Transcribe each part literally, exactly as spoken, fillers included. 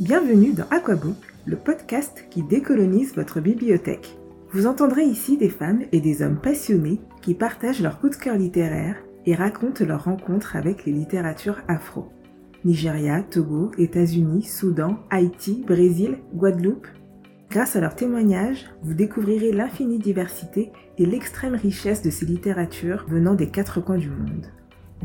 Bienvenue dans Aquabook, le podcast qui décolonise votre bibliothèque. Vous entendrez ici des femmes et des hommes passionnés qui partagent leur coup de cœur littéraire et racontent leur rencontre avec les littératures afro. Nigeria, Togo, États-Unis, Soudan, Haïti, Brésil, Guadeloupe. Grâce à leurs témoignages, vous découvrirez l'infinie diversité et l'extrême richesse de ces littératures venant des quatre coins du monde.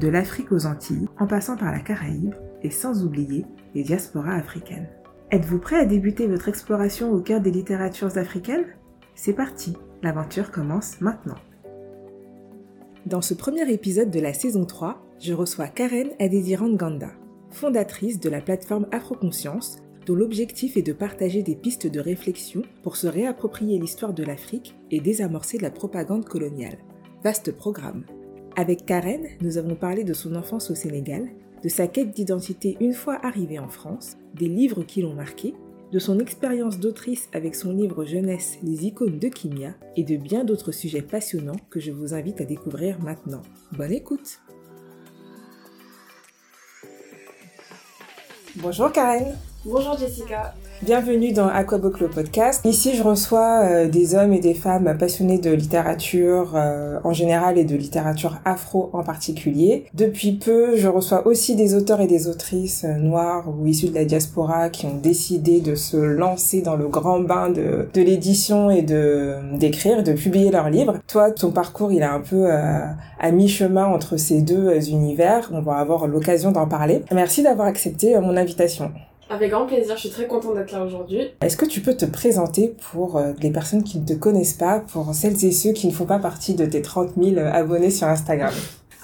De l'Afrique aux Antilles, en passant par la Caraïbe, et sans oublier les diasporas africaines. Êtes-vous prêt à débuter votre exploration au cœur des littératures africaines ? C'est parti, l'aventure commence maintenant. Dans ce premier épisode de la saison trois, je reçois Karen Adésiran Ganda, fondatrice de la plateforme Afroconscience, dont l'objectif est de partager des pistes de réflexion pour se réapproprier l'histoire de l'Afrique et désamorcer la propagande coloniale. Vaste programme. Avec Karen, nous avons parlé de son enfance au Sénégal, de sa quête d'identité une fois arrivée en France, des livres qui l'ont marquée, de son expérience d'autrice avec son livre jeunesse Les icônes de Kimia et de bien d'autres sujets passionnants que je vous invite à découvrir maintenant. Bonne écoute! Bonjour Karen. Bonjour Jessica. Bienvenue dans Aquabook, le podcast. Ici, je reçois euh, des hommes et des femmes passionnés de littérature euh, en général et de littérature afro en particulier. Depuis peu, je reçois aussi des auteurs et des autrices euh, noirs ou issus de la diaspora qui ont décidé de se lancer dans le grand bain de, de l'édition et de d'écrire, de publier leurs livres. Toi, ton parcours, il est un peu euh, à mi-chemin entre ces deux euh, univers. On va avoir l'occasion d'en parler. Merci d'avoir accepté euh, mon invitation. Avec grand plaisir, je suis très contente d'être là aujourd'hui. Est-ce que tu peux te présenter pour les personnes qui ne te connaissent pas, pour celles et ceux qui ne font pas partie de tes trente mille abonnés sur Instagram ?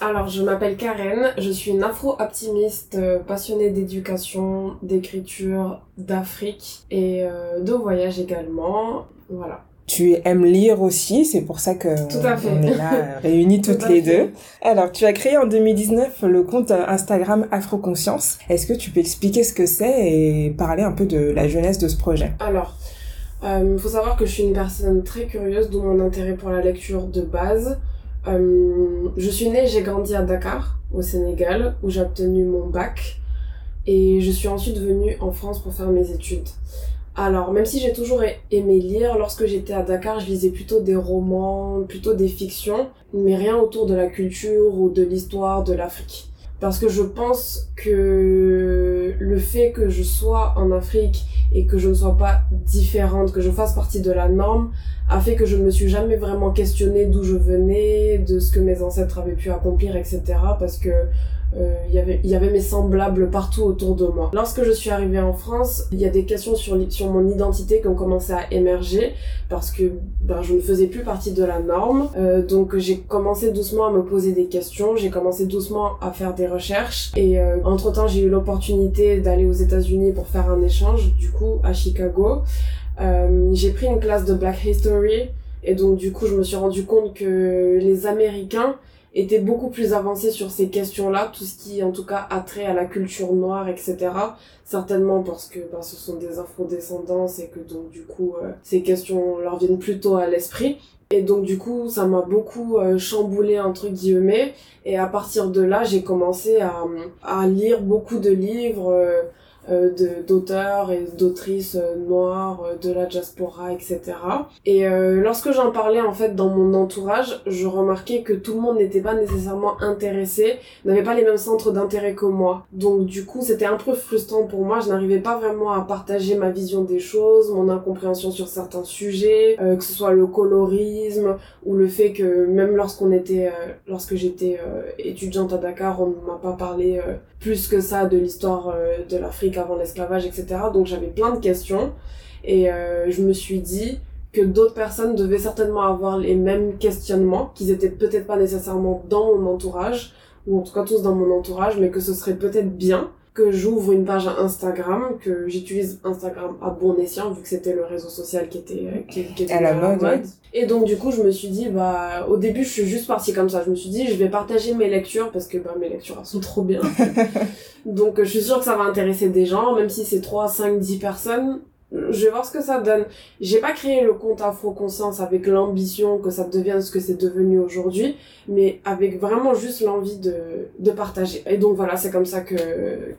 Alors, je m'appelle Karen, je suis une afro-optimiste passionnée d'éducation, d'écriture, d'Afrique et de voyage également, voilà. Tu aimes lire aussi, c'est pour ça que Tout à fait. on est là réunis toutes Tout à les fait. deux. Alors, tu as créé en deux mille dix-neuf le compte Instagram Afroconscience. Est-ce que tu peux expliquer ce que c'est et parler un peu de la jeunesse de ce projet ? Alors, il euh, faut savoir que je suis une personne très curieuse, d'où mon intérêt pour la lecture de base. Euh, je suis née et j'ai grandi à Dakar, au Sénégal, où j'ai obtenu mon bac. Et je suis ensuite venue en France pour faire mes études. Alors, même si j'ai toujours aimé lire, lorsque j'étais à Dakar, je lisais plutôt des romans, plutôt des fictions, mais rien autour de la culture ou de l'histoire de l'Afrique. Parce que je pense que le fait que je sois en Afrique et que je ne sois pas différente, que je fasse partie de la norme, a fait que je ne me suis jamais vraiment questionnée d'où je venais, de ce que mes ancêtres avaient pu accomplir, et cetera. Parce que Euh, y avait, y avait mes semblables partout autour de moi. Lorsque je suis arrivée en France, il y a des questions sur, sur mon identité qui ont commencé à émerger parce que ben, je ne faisais plus partie de la norme. Euh, donc j'ai commencé doucement à me poser des questions, j'ai commencé doucement à faire des recherches et euh, entre-temps j'ai eu l'opportunité d'aller aux États-Unis pour faire un échange, du coup à Chicago. Euh, j'ai pris une classe de Black History et donc du coup je me suis rendu compte que les Américains étaient beaucoup plus avancés sur ces questions-là, tout ce qui, en tout cas, a trait à la culture noire, et cetera. Certainement parce que ben, ce sont des afro-descendants et que, donc, du coup, euh, ces questions leur viennent plutôt à l'esprit. Et donc, du coup, ça m'a beaucoup euh, chamboulée, entre guillemets. Et à partir de là, j'ai commencé à, à lire beaucoup de livres euh, euh, de, d'auteurs et d'autrices euh, noires, euh, de la diaspora, et cetera. Et euh, lorsque j'en parlais, en fait, dans mon entourage, je remarquais que tout le monde n'était pas nécessairement intéressé, n'avait pas les mêmes centres d'intérêt que moi. Donc, du coup, c'était un peu frustrant pour moi. Je n'arrivais pas vraiment à partager ma vision des choses, mon incompréhension sur certains sujets, euh, que ce soit le coloris, ou le fait que même lorsqu'on était, euh, lorsque j'étais euh, étudiante à Dakar, on ne m'a pas parlé euh, plus que ça de l'histoire euh, de l'Afrique avant l'esclavage, et cetera. Donc j'avais plein de questions et euh, je me suis dit que d'autres personnes devaient certainement avoir les mêmes questionnements, qu'ils étaient peut-être pas nécessairement dans mon entourage, ou en tout cas tous dans mon entourage, mais que ce serait peut-être bien que j'ouvre une page Instagram, que j'utilise Instagram à bon escient, vu que c'était le réseau social qui était, qui, qui était à la mode. mode. Et donc, du coup, je me suis dit, bah, au début, je suis juste partie comme ça. Je me suis dit, je vais partager mes lectures, parce que, bah, mes lectures, elles sont trop bien. Donc, je suis sûre que ça va intéresser des gens, même si c'est trois, cinq, dix personnes. Je vais voir ce que ça donne. J'ai pas créé le compte Afroconscience avec l'ambition que ça devienne ce que c'est devenu aujourd'hui, mais avec vraiment juste l'envie de, de partager. Et donc voilà, c'est comme ça que,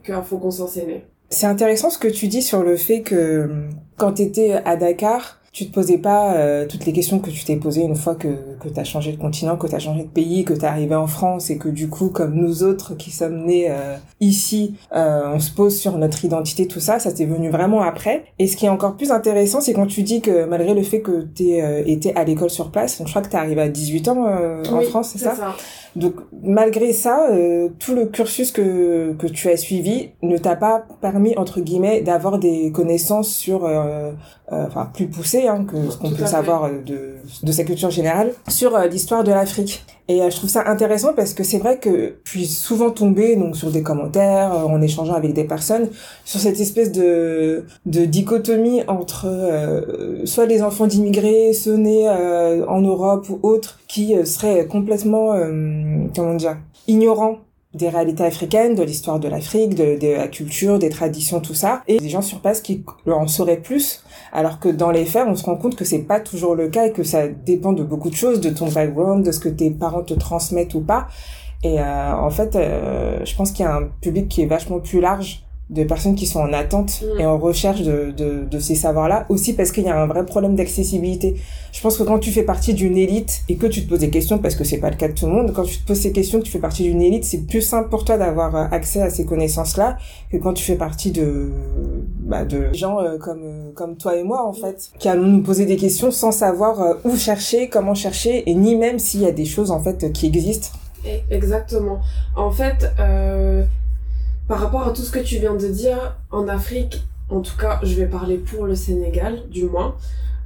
que Afroconscience est né. C'est intéressant ce que tu dis sur le fait que quand tu étais à Dakar, tu te posais pas euh, toutes les questions que tu t'es posées une fois que, que tu as changé de continent, que tu as changé de pays, que tu es arrivé en France et que du coup, comme nous autres qui sommes nés euh, ici, euh, on se pose sur notre identité, tout ça, ça t'est venu vraiment après. Et ce qui est encore plus intéressant, c'est quand tu dis que malgré le fait que tu euh, étais à l'école sur place, donc je crois que tu es arrivé à dix-huit ans euh, oui, en France, c'est, c'est ça, ça. Donc, malgré ça, euh, tout le cursus que que tu as suivi ne t'a pas permis, entre guillemets, d'avoir des connaissances sur, euh, euh, enfin, plus poussées hein, que ce qu'on peut savoir de de sa culture générale, sur euh, l'histoire de l'Afrique. Et euh, je trouve ça intéressant parce que c'est vrai que je suis souvent tombée donc sur des commentaires, euh, en échangeant avec des personnes, sur cette espèce de de dichotomie entre euh, soit les enfants d'immigrés, ceux nés euh, en Europe ou autres, qui euh, seraient complètement, euh, comment dire, ignorants des réalités africaines, de l'histoire de l'Afrique, de, de la culture, des traditions, tout ça, et des gens sur place qui en sauraient plus, alors que dans les faits, on se rend compte que c'est pas toujours le cas et que ça dépend de beaucoup de choses, de ton background, de ce que tes parents te transmettent ou pas. Et euh, en fait, euh, je pense qu'il y a un public qui est vachement plus large de personnes qui sont en attente mmh. et en recherche de, de, de ces savoirs-là, aussi parce qu'il y a un vrai problème d'accessibilité. Je pense que quand tu fais partie d'une élite et que tu te poses des questions, parce que c'est pas le cas de tout le monde, quand tu te poses ces questions, que tu fais partie d'une élite, c'est plus simple pour toi d'avoir accès à ces connaissances-là que quand tu fais partie de, bah, de gens comme, comme toi et moi, en fait, qui allons nous poser des questions sans savoir où chercher, comment chercher, et ni même s'il y a des choses, en fait, qui existent. Exactement. En fait, euh... par rapport à tout ce que tu viens de dire, en Afrique, en tout cas, je vais parler pour le Sénégal, du moins.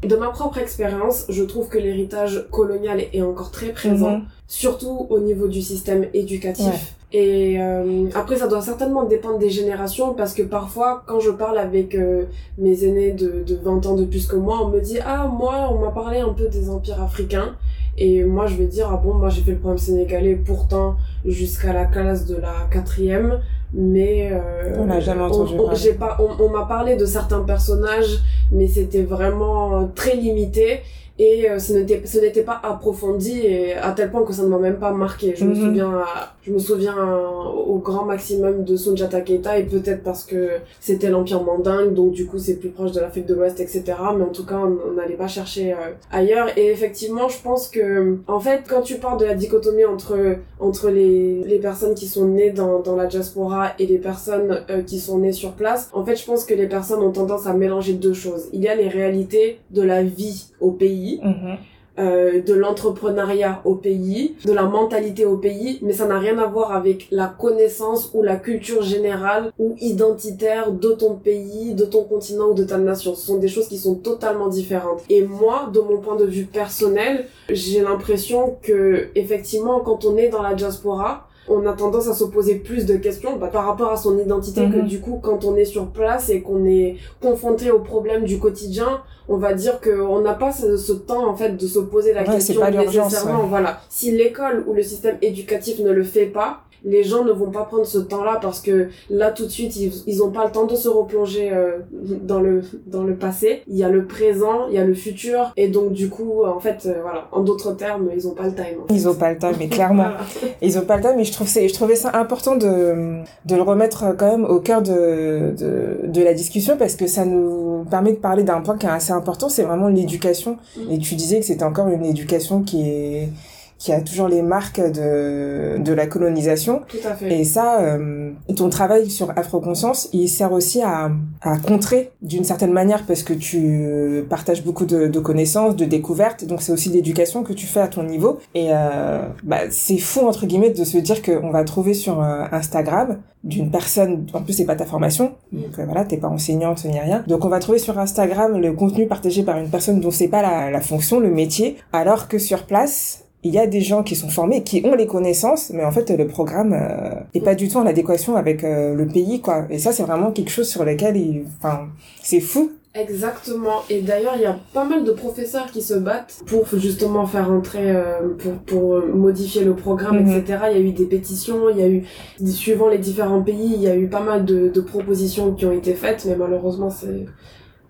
De ma propre expérience, je trouve que l'héritage colonial est encore très présent, mmh. surtout au niveau du système éducatif. Ouais. Et euh, après, ça doit certainement dépendre des générations, parce que parfois, quand je parle avec euh, mes aînés de, de vingt ans de plus que moi, on me dit « Ah, moi, on m'a parlé un peu des empires africains ». Et moi, je vais dire « Ah bon, moi, j'ai fait le programme sénégalais, pourtant, jusqu'à la classe de la quatrième ». Mais euh, on n'a jamais entendu on, on, j'ai pas on, on m'a parlé de certains personnages, mais c'était vraiment très limité et euh, ce n'était ce n'était pas approfondi, et à tel point que ça ne m'a même pas marqué. Je mm-hmm. me souviens à, je me souviens à, au grand maximum de Soundjata Keita, et peut-être parce que c'était l'empire mandingue, donc du coup c'est plus proche de l'Afrique de l'Ouest, et cetera. Mais en tout cas on n'allait pas chercher euh, ailleurs. Et effectivement je pense que en fait quand tu parles de la dichotomie entre entre les les personnes qui sont nées dans dans la diaspora et les personnes euh, qui sont nées sur place, en fait je pense que les personnes ont tendance à mélanger deux choses. Il y a les réalités de la vie au pays, mmh. euh, de l'entrepreneuriat au pays, de la mentalité au pays, mais ça n'a rien à voir avec la connaissance ou la culture générale ou identitaire de ton pays, de ton continent ou de ta nation. Ce sont des choses qui sont totalement différentes. Et moi, de mon point de vue personnel, j'ai l'impression que effectivement quand on est dans la diaspora, on a tendance à se poser plus de questions bah, par rapport à son identité mmh. que du coup quand on est sur place et qu'on est confronté aux problèmes du quotidien, on va dire qu'on n'a pas ce, ce temps en fait de se poser la ouais, question nécessairement. Ouais. Voilà. Si l'école ou le système éducatif ne le fait pas, les gens ne vont pas prendre ce temps-là parce que là tout de suite ils, ils ont pas le temps de se replonger euh, dans le dans le passé. Il y a le présent, il y a le futur, et donc du coup en fait euh, voilà, en d'autres termes ils ont pas le time. En fait. Ils ont pas le time, mais clairement voilà. Ils ont pas le time. Mais je trouve c'est je trouvais ça important de de le remettre quand même au cœur de de de la discussion, parce que ça nous permet de parler d'un point qui est assez important, c'est vraiment l'éducation. Et tu disais que c'était encore une éducation qui est qui a toujours les marques de de la colonisation. Tout à fait. Et ça, euh, ton travail sur Afroconscience, il sert aussi à à contrer d'une certaine manière, parce que tu partages beaucoup de, de connaissances, de découvertes, donc c'est aussi l'éducation que tu fais à ton niveau. Et euh, bah c'est fou entre guillemets de se dire que on va trouver sur euh, Instagram d'une personne, en plus c'est pas ta formation, donc euh, voilà, t'es pas enseignante ni rien, donc on va trouver sur Instagram le contenu partagé par une personne dont c'est pas la la fonction, le métier, alors que sur place il y a des gens qui sont formés, qui ont les connaissances, mais en fait, le programme euh, est pas du tout en adéquation avec euh, le pays, quoi. Et ça, c'est vraiment quelque chose sur lequel il... Enfin, c'est fou. Exactement. Et d'ailleurs, il y a pas mal de professeurs qui se battent pour justement faire entrer, euh, pour, pour modifier le programme, mm-hmm. et cetera. Il y a eu des pétitions, il y a eu, suivant les différents pays, il y a eu pas mal de, de propositions qui ont été faites, mais malheureusement, c'est...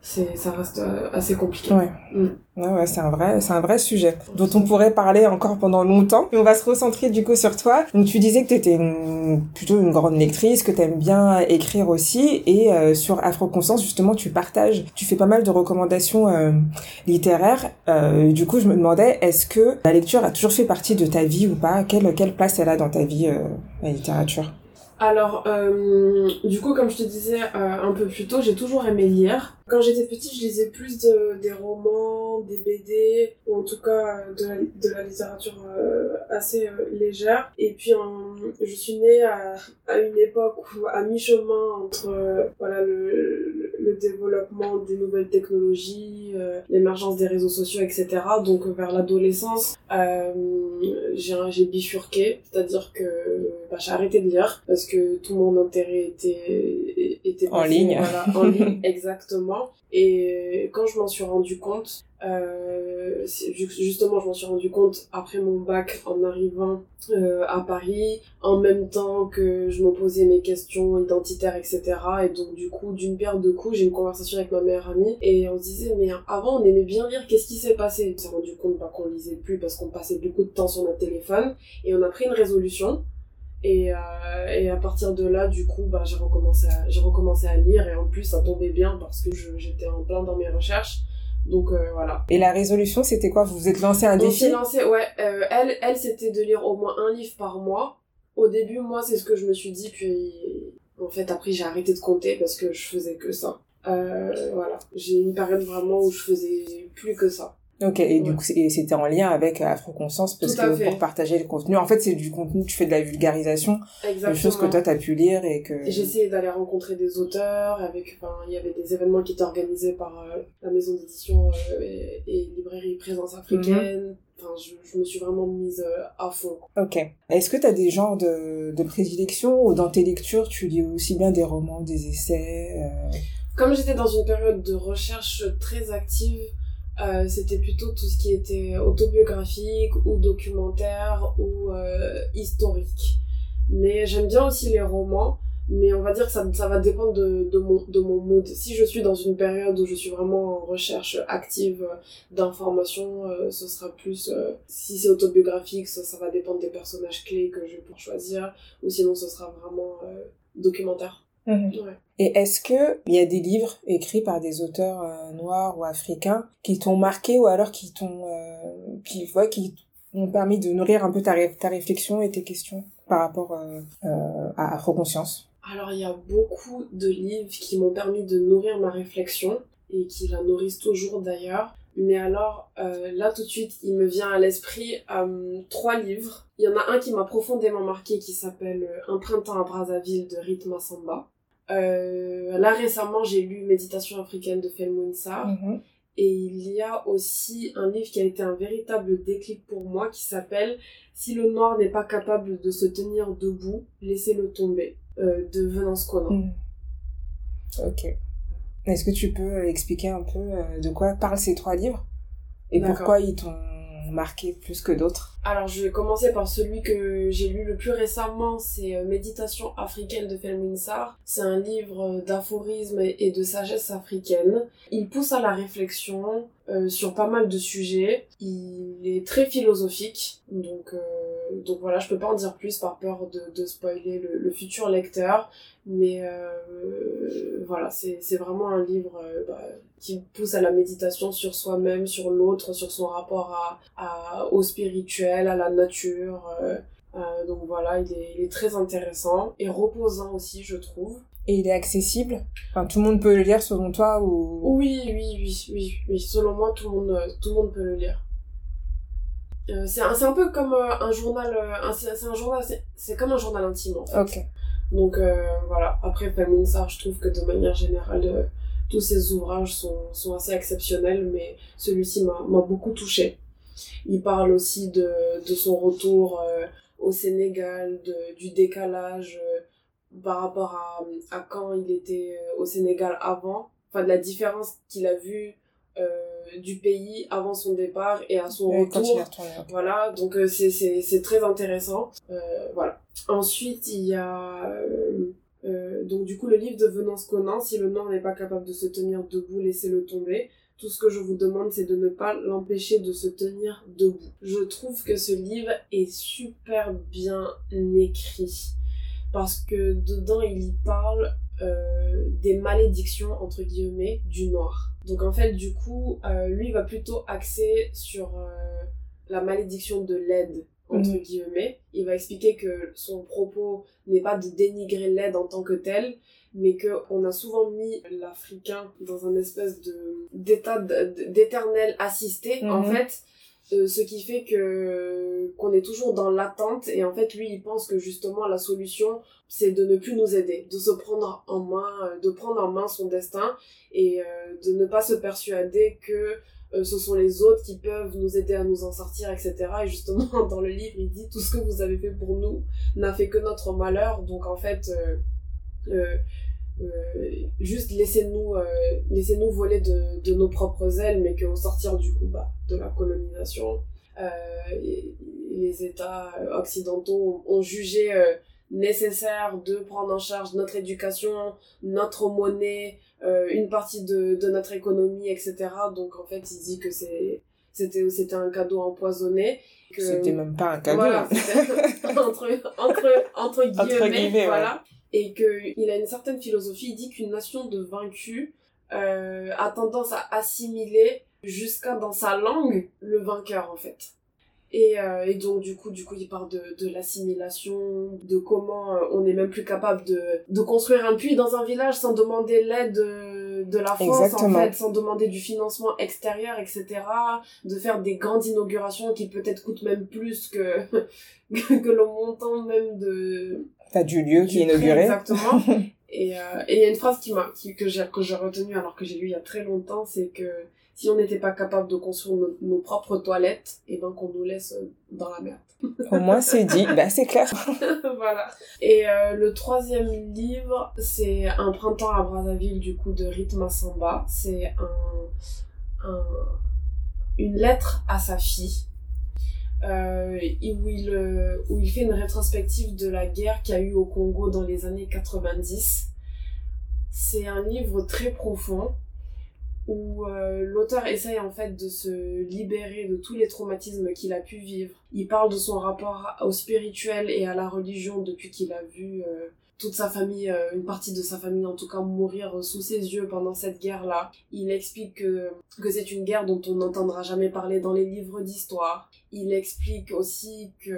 c'est, ça reste assez compliqué. Ouais. Mm. Ouais, ouais, c'est un vrai, c'est un vrai sujet dont on pourrait parler encore pendant longtemps. Et on va se recentrer du coup sur toi. Donc tu disais que t'étais une, plutôt une grande lectrice, que t'aimes bien écrire aussi. Et euh, sur Afroconscience, justement, tu partages, tu fais pas mal de recommandations euh, littéraires. Euh, du coup, je me demandais, est-ce que la lecture a toujours fait partie de ta vie ou pas? Quelle, quelle place elle a dans ta vie, euh, la littérature? Alors, euh, du coup, comme je te disais euh, un peu plus tôt, j'ai toujours aimé lire. Quand j'étais petite, je lisais plus de, des romans, des B D, ou en tout cas de la, de la littérature euh, assez euh, légère. Et puis, hein, je suis née à, à une époque où, à mi-chemin entre euh, voilà, le, le développement des nouvelles technologies, euh, l'émergence des réseaux sociaux, et cetera. Donc, vers l'adolescence, euh, j'ai, j'ai bifurqué, c'est-à-dire que bah, j'ai arrêté de lire parce que que tout mon intérêt était, était en ligne. Voilà, en ligne, exactement. Et quand je m'en suis rendu compte, euh, justement, je m'en suis rendu compte après mon bac en arrivant euh, à Paris, en même temps que je me posais mes questions identitaires, et cetera. Et donc, du coup, d'une paire de coups, j'ai une conversation avec ma meilleure amie et on se disait, mais avant, on aimait bien lire, qu'est-ce qui s'est passé? On s'est rendu compte bah, qu'on lisait plus parce qu'on passait beaucoup de temps sur notre téléphone et on a pris une résolution. Et, euh, et à partir de là, du coup, bah, j'ai recommencé à, j'ai recommencé à lire et en plus, ça tombait bien parce que je, j'étais en plein dans mes recherches. Donc euh, voilà. Et la résolution, c'était quoi? Vous vous êtes lancé un défi? On s'est lancé, ouais. Euh, elle, elle, c'était de lire au moins un livre par mois. Au début, moi, c'est ce que je me suis dit. Puis, en fait, après, j'ai arrêté de compter parce que je faisais que ça. Euh, voilà. J'ai une période vraiment où je faisais plus que ça. Ok, et ouais. Du coup, c'était en lien avec Afroconscience, parce que fait. Pour partager le contenu, en fait, c'est du contenu, tu fais de la vulgarisation, des choses que toi, t'as pu lire et que... J'essayais d'aller rencontrer des auteurs, avec, enfin, il y avait des événements qui étaient organisés par euh, la maison d'édition euh, et, et librairie Présence Africaine, mm-hmm. Enfin, je, je me suis vraiment mise euh, à fond. Ok. Est-ce que t'as des genres de, de prédilection, ou dans tes lectures, tu lis aussi bien des romans, des essais euh... Comme j'étais dans une période de recherche très active, Euh, c'était plutôt tout ce qui était autobiographique ou documentaire ou euh, historique. Mais j'aime bien aussi les romans, mais on va dire que ça, ça va dépendre de, de, mon, de mon mood. Si je suis dans une période où je suis vraiment en recherche active d'informations, euh, ce sera plus... Euh, si c'est autobiographique, ça, ça va dépendre des personnages clés que je vais pouvoir choisir, ou sinon ce sera vraiment euh, documentaire. Mmh. Ouais. Et est-ce qu'il y a des livres écrits par des auteurs euh, noirs ou africains qui t'ont marqué ou alors qui t'ont euh, qui, ouais, qui t'ont permis de nourrir un peu ta, ré- ta réflexion et tes questions par rapport euh, euh, à Afroconscience? Alors il y a beaucoup de livres qui m'ont permis de nourrir ma réflexion et qui la nourrissent toujours d'ailleurs. Mais alors, euh, là tout de suite, il me vient à l'esprit euh, trois livres. Il y en a un qui m'a profondément marqué qui s'appelle « Un printemps à Brazzaville » de Rhitmah Samba. Euh, là récemment, j'ai lu « Méditations africaines » de Felwine Sarr. Mm-hmm. Et il y a aussi un livre qui a été un véritable déclic pour moi qui s'appelle « Si le noir n'est pas capable de se tenir debout, laissez-le tomber euh, » de Venance Konan. Mm. Ok. Est-ce que tu peux expliquer un peu de quoi parlent ces trois livres et D'accord. pourquoi ils t'ont marqué plus que d'autres? Alors, je vais commencer par celui que j'ai lu le plus récemment, c'est Méditations africaines de Felwine Sarr. C'est un livre d'aphorismes et de sagesse africaine. Il pousse à la réflexion euh, sur pas mal de sujets. Il est très philosophique, donc... Euh... Donc voilà, je peux pas en dire plus par peur de, de spoiler le, le futur lecteur, mais euh, voilà, c'est, c'est vraiment un livre euh, bah, qui pousse à la méditation sur soi-même, sur l'autre, sur son rapport à, à, au spirituel, à la nature. Euh, euh, donc voilà, il est, il est très intéressant et reposant aussi, je trouve. Et il est accessible? Enfin, tout le monde peut le lire selon toi ou... Oui, oui, oui, oui, oui. Selon moi, tout le monde, tout le monde peut le lire. Euh, c'est, un, c'est un peu comme euh, un journal, euh, un, c'est, c'est un journal, c'est, c'est comme un journal intime en fait. Okay. Donc euh, voilà, après Felwine Sarr, je trouve que de manière générale, euh, tous ses ouvrages sont, sont assez exceptionnels, mais celui-ci m'a, m'a beaucoup touchée. Il parle aussi de, de son retour euh, au Sénégal, de, du décalage euh, par rapport à, à quand il était au Sénégal avant, enfin de la différence qu'il a vue Euh, du pays avant son départ et à son et retour. Voilà, donc euh, c'est, c'est, c'est très intéressant. Euh, voilà. Ensuite, il y a euh, Euh, donc du coup, le livre de Venance Konan, Si le noir n'est pas capable de se tenir debout, laissez-le tomber. Tout ce que je vous demande, c'est de ne pas l'empêcher de se tenir debout. Je trouve que ce livre est super bien écrit, parce que dedans, il y parle euh, des malédictions, entre guillemets, du noir. Donc en fait, du coup, euh, lui il va plutôt axer sur euh, la malédiction de l'aide, entre guillemets. Il va expliquer que son propos n'est pas de dénigrer l'aide en tant que telle, mais qu'on a souvent mis l'Africain dans un espèce de, d'état d'éternel assisté, mmh. en fait, euh, ce qui fait que, qu'on est toujours dans l'attente, et en fait, lui, il pense que justement, la solution, c'est de ne plus nous aider, de se prendre en main, de prendre en main son destin, et euh, de ne pas se persuader que Euh, ce sont les autres qui peuvent nous aider à nous en sortir, et cetera. Et justement, dans le livre, il dit « Tout ce que vous avez fait pour nous n'a fait que notre malheur. » Donc, en fait, euh, euh, euh, juste laissez-nous, euh, laissez-nous voler de, de nos propres ailes, mais qu'au sortir du coup bah, de la colonisation, euh, les États occidentaux ont jugé euh, nécessaire de prendre en charge notre éducation, notre monnaie, euh, une partie de, de notre économie, et cetera. Donc en fait, il dit que c'est, c'était, c'était un cadeau empoisonné. Que, c'était même pas un cadeau. Voilà, entre, entre, entre guillemets, entre guillemets voilà. Ouais. Et qu'il a une certaine philosophie, il dit qu'une nation de vaincus euh, a tendance à assimiler jusqu'à dans sa langue le vainqueur en fait. Et, euh, et donc du coup, du coup, il parle de, de l'assimilation, de comment on n'est même plus capable de, de construire un puits dans un village sans demander l'aide de, de la France, exactement. En fait, sans demander du financement extérieur, et cetera. De faire des grandes inaugurations qui peut-être coûtent même plus que, que le montant même de... Enfin, du lieu qui est inauguré. Exactement. Et euh, et il y a une phrase qui m'a, qui, que j'ai, que j'ai retenue alors que j'ai lu il y a très longtemps, c'est que si on n'était pas capable de construire nos, nos propres toilettes, et ben qu'on nous laisse dans la merde. Au moins c'est dit, ben c'est clair. Voilà. Et euh, le troisième livre, c'est Un printemps à Brazzaville, du coup, de Rhitmah Samba. C'est un, un, une lettre à sa fille, euh, où il, où il fait une rétrospective de la guerre qu'il y a eu au Congo dans les années quatre-vingt-dix. C'est un livre très profond, où euh, l'auteur essaye en fait de se libérer de tous les traumatismes qu'il a pu vivre. Il parle de son rapport au spirituel et à la religion depuis qu'il a vu euh, toute sa famille, euh, une partie de sa famille en tout cas, mourir sous ses yeux pendant cette guerre-là. Il explique que, que c'est une guerre dont on n'entendra jamais parler dans les livres d'histoire. Il explique aussi que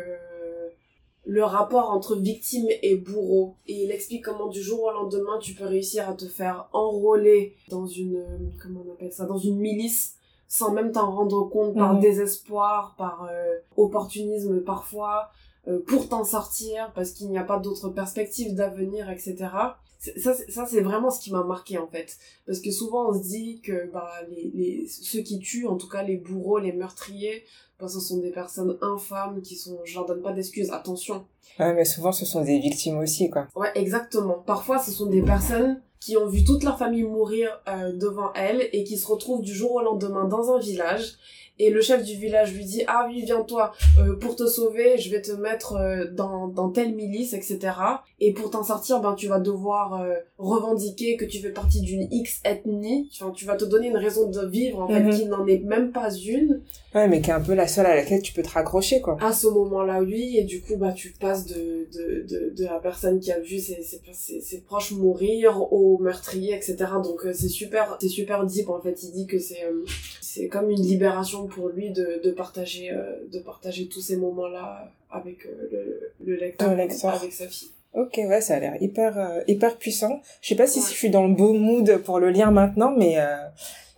le rapport entre victime et bourreau. Et il explique comment du jour au lendemain, tu peux réussir à te faire enrôler dans une, comment on appelle ça, dans une milice, sans même t'en rendre compte, par mmh. désespoir, par euh, opportunisme parfois, euh, pour t'en sortir, parce qu'il n'y a pas d'autres perspectives d'avenir, et cetera. C'est, ça, c'est, ça, c'est vraiment ce qui m'a marqué en fait. Parce que souvent, on se dit que bah, les, les, ceux qui tuent, en tout cas les bourreaux, les meurtriers, ce sont des personnes infâmes qui sont... Je leur donne pas d'excuses, attention. Ouais, mais souvent, ce sont des victimes aussi, quoi. Ouais, exactement. Parfois, ce sont des personnes qui ont vu toute leur famille mourir euh, devant elles et qui se retrouvent du jour au lendemain dans un village. Et le chef du village lui dit « Ah oui, viens-toi, euh, pour te sauver, je vais te mettre euh, dans, dans telle milice, et cetera. Et pour t'en sortir, ben, tu vas devoir euh, revendiquer que tu fais partie d'une X ethnie. Enfin, tu vas te donner une raison de vivre, en mm-hmm. fait, qui n'en est même pas une. » Ouais, mais qui est un peu la seule à laquelle tu peux te raccrocher, quoi. À ce moment-là, oui. Et du coup, bah, tu passes de, de, de, de la personne qui a vu ses, ses, ses, ses proches mourir au meurtrier, et cetera. Donc, euh, c'est super, c'est super deep, en fait. Il dit que c'est, euh, c'est comme une libération pour lui de, de, partager, euh, de partager tous ces moments-là avec euh, le, le lecteur, lecteur, avec sa fille. Ok, ouais, ça a l'air hyper, euh, hyper puissant. Je sais pas si, ouais. si je suis dans le beau mood pour le lire maintenant, mais, euh,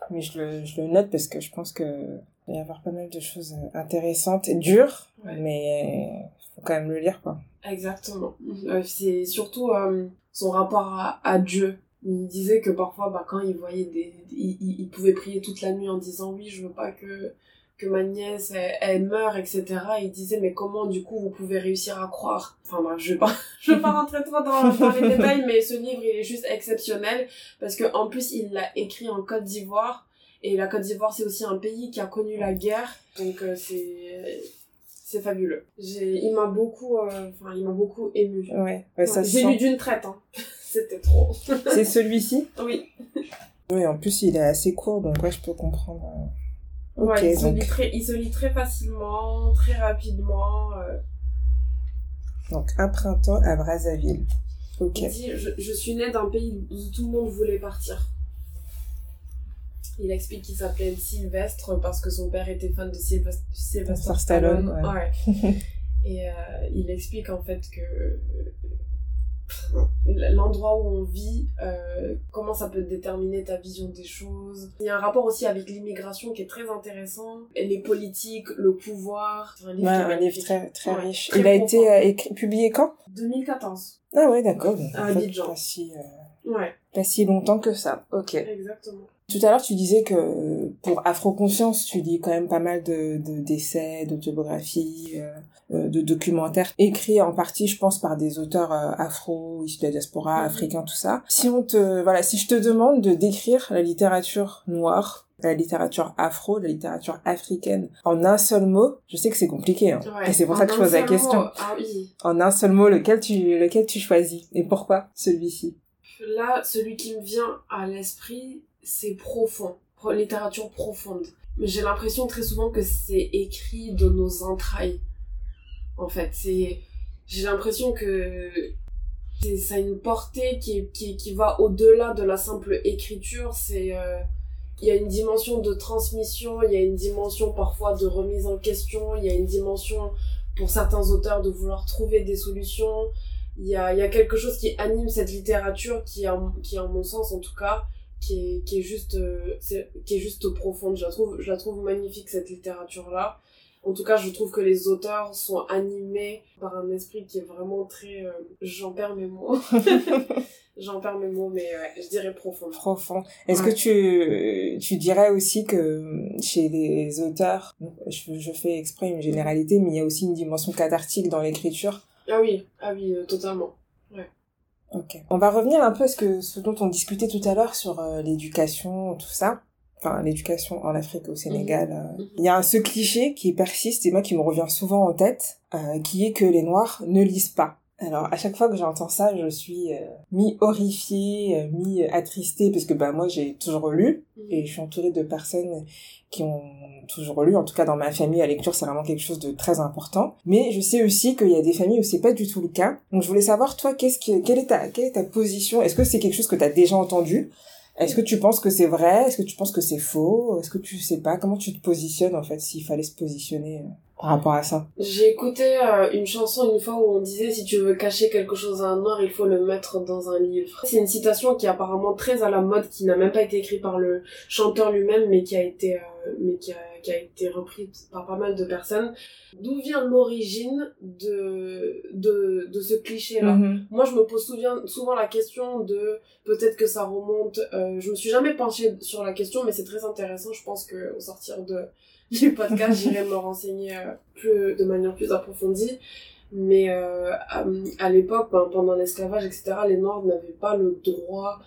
mais je, le, je le note parce que je pense qu'il va y avoir pas mal de choses intéressantes et dures, ouais. mais il faut quand même le lire, quoi. Exactement. Euh, c'est surtout euh, son rapport à, à Dieu. Il disait que parfois, bah, quand il voyait des... Il, il, il pouvait prier toute la nuit en disant « Oui, je veux pas que, que ma nièce, elle, elle meure, et cetera » Et il disait « Mais comment, du coup, vous pouvez réussir à croire ?» Enfin, bah, je vais pas, je vais pas rentrer trop dans, dans les détails, mais ce livre, il est juste exceptionnel, parce que en plus, il l'a écrit en Côte d'Ivoire, et la Côte d'Ivoire, c'est aussi un pays qui a connu la guerre, donc euh, c'est... c'est fabuleux. J'ai, il m'a beaucoup, euh, enfin, il m'a beaucoup émue. Ouais, ouais, ouais, ça j'ai se lu sent. D'une traite, hein. C'était trop. C'est celui-ci ? Oui. Oui, en plus, il est assez court, donc ouais, je peux comprendre. Okay, ouais, il, donc... se lit très, il se lit très facilement, très rapidement. Euh... Donc, Un printemps à Brazzaville. Ok. Il dit, je, je suis née d'un pays où tout le monde voulait partir. Il explique qu'il s'appelait Sylvestre parce que son père était fan de Sylvestre, Sylvester Stallone. Stallone ouais. Ouais. Et euh, il explique en fait que l'endroit où on vit, euh, comment ça peut déterminer ta vision des choses. Il y a un rapport aussi avec l'immigration qui est très intéressant, et les politiques, le pouvoir. C'est un livre, ouais, un livre très, très ouais, riche. Très il a profond. Été euh, écrit, publié quand ? deux mille quatorze. Ah ouais, d'accord. Donc, à Abidjan. Pas si, euh, ouais. Pas si longtemps que ça. Ok. Exactement. Tout à l'heure, tu disais que pour Afroconscience, tu lis quand même pas mal de, de, d'essais, d'autobiographies, euh, de documentaires écrits en partie, je pense, par des auteurs euh, afro, issus de la diaspora, mm-hmm. africains, tout ça. Si on te, voilà, si je te demande de décrire la littérature noire, la littérature afro, la littérature africaine, en un seul mot, je sais que c'est compliqué, hein. Ouais. Et c'est pour ça que je pose la question. Ah oui. En un seul mot, lequel tu, lequel tu choisis? Et pourquoi celui-ci? Là, celui qui me vient à l'esprit, c'est profond, littérature profonde. Mais j'ai l'impression très souvent que c'est écrit de nos entrailles. En fait, c'est, j'ai l'impression que c'est, ça a une portée qui, qui, qui va au-delà de la simple écriture. C'est, euh, y a une dimension de transmission, il y a une dimension parfois de remise en question, il y a une dimension pour certains auteurs de vouloir trouver des solutions. Il y a, il y a quelque chose qui anime cette littérature qui, en, qui en mon sens en tout cas, Qui est, qui est juste euh, c'est, qui est juste profonde. Je la trouve je la trouve magnifique, cette littérature là. En tout cas, je trouve que les auteurs sont animés par un esprit qui est vraiment très euh, j'en perds mes mots. J'en perds mes mots, mais ouais, je dirais profond. Profond. Est-ce ouais. que tu, tu dirais aussi que chez les auteurs, je, je fais exprès une généralité, mais il y a aussi une dimension cathartique dans l'écriture? Ah oui, ah oui, euh, totalement. Ouais. Ok. On va revenir un peu à ce, que, ce dont on discutait tout à l'heure sur euh, l'éducation, tout ça. Enfin, l'éducation en Afrique, au Sénégal. Euh. Il y a ce cliché qui persiste, et moi qui me revient souvent en tête, euh, qui est que les Noirs ne lisent pas. Alors, à chaque fois que j'entends ça, je suis euh, mi-horrifiée, mi-attristée, parce que bah, moi, j'ai toujours lu, et je suis entourée de personnes qui ont toujours lu. En tout cas, dans ma famille, la lecture, c'est vraiment quelque chose de très important. Mais je sais aussi qu'il y a des familles où c'est pas du tout le cas. Donc, je voulais savoir, toi, qu'est-ce qui, quelle est ta, quelle est ta position? Est-ce que c'est quelque chose que t'as déjà entendu? Est-ce que tu penses que c'est vrai? Est-ce que tu penses que c'est faux? Est-ce que tu sais pas? Comment tu te positionnes, en fait, s'il fallait se positionner euh, par rapport à ça? J'ai écouté euh, une chanson une fois où on disait « Si tu veux cacher quelque chose à un noir, il faut le mettre dans un livre ». C'est une citation qui est apparemment très à la mode, qui n'a même pas été écrite par le chanteur lui-même, mais qui a été, euh, mais qui a, qui a été reprise par pas mal de personnes. D'où vient l'origine de, de, de ce cliché-là? Mm-hmm. Moi, je me pose souvent, souvent la question de peut-être que ça remonte... Euh, je me suis jamais penchée sur la question, mais c'est très intéressant. Je pense qu'au sortir de... du podcast, j'irai me renseigner plus, de manière plus approfondie. Mais euh, à, à l'époque, ben, pendant l'esclavage, et cetera, les Noirs n'avaient pas le droit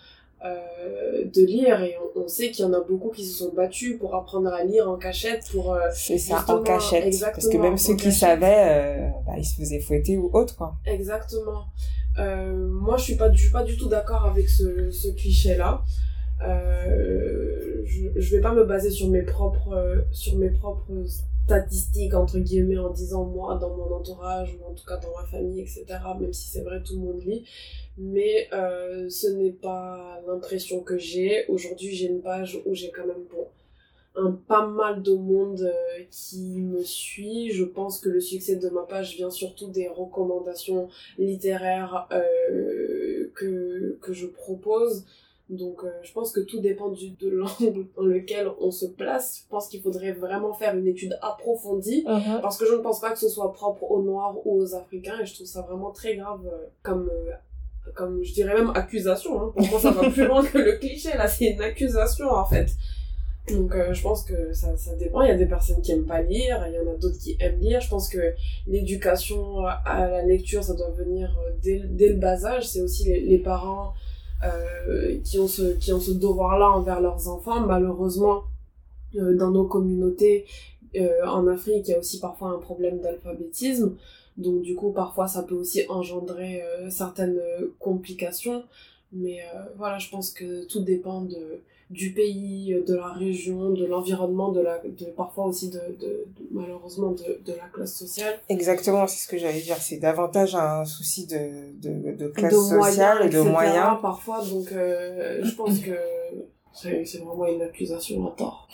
euh, de lire. Et on, on sait qu'il y en a beaucoup qui se sont battus pour apprendre à lire en cachette. Pour, euh, c'est ça, en cachette. Exactement, parce que même ceux qui cachette. savaient, euh, bah, ils se faisaient fouetter ou autre, quoi. Exactement. Euh, moi, je suis pas, je suis pas du tout d'accord avec ce, ce cliché-là. Euh, je, je vais pas me baser sur mes propres euh, sur mes propres statistiques entre guillemets en disant moi dans mon entourage ou en tout cas dans ma famille, etc., même si c'est vrai tout le monde lit, mais euh, ce n'est pas l'impression que j'ai aujourd'hui. J'ai une page où j'ai quand même bon un pas mal de monde euh, qui me suit. Je pense que le succès de ma page vient surtout des recommandations littéraires euh, que, que je propose. Donc euh, je pense que tout dépend du, de l'angle dans lequel on se place. Je pense qu'il faudrait vraiment faire une étude approfondie, uh-huh. parce que je ne pense pas que ce soit propre aux Noirs ou aux Africains, et je trouve ça vraiment très grave euh, comme, euh, comme je dirais même accusation. Hein. Pour moi, ça va plus loin que le cliché, là, c'est une accusation en fait. Donc euh, je pense que ça, ça dépend. Il y a des personnes qui aiment pas lire, il y en a d'autres qui aiment lire. Je pense que l'éducation à la lecture, ça doit venir dès, dès le bas âge. C'est aussi les, les parents... Euh, qui ont ce qui ont ce devoir là envers leurs enfants. Malheureusement euh, dans nos communautés, Euh, en Afrique, il y a aussi parfois un problème d'alphabétisme, donc du coup parfois ça peut aussi engendrer euh, certaines complications, mais euh, voilà, je pense que tout dépend de, du pays, de la région, de l'environnement, de la, de, parfois aussi de, de, de, malheureusement de, de la classe sociale. Exactement, c'est ce que j'allais dire, c'est davantage un souci de, de, de classe de sociale, moyens, de moyens. Parfois, donc euh, je pense que... C'est, c'est vraiment une accusation à tort.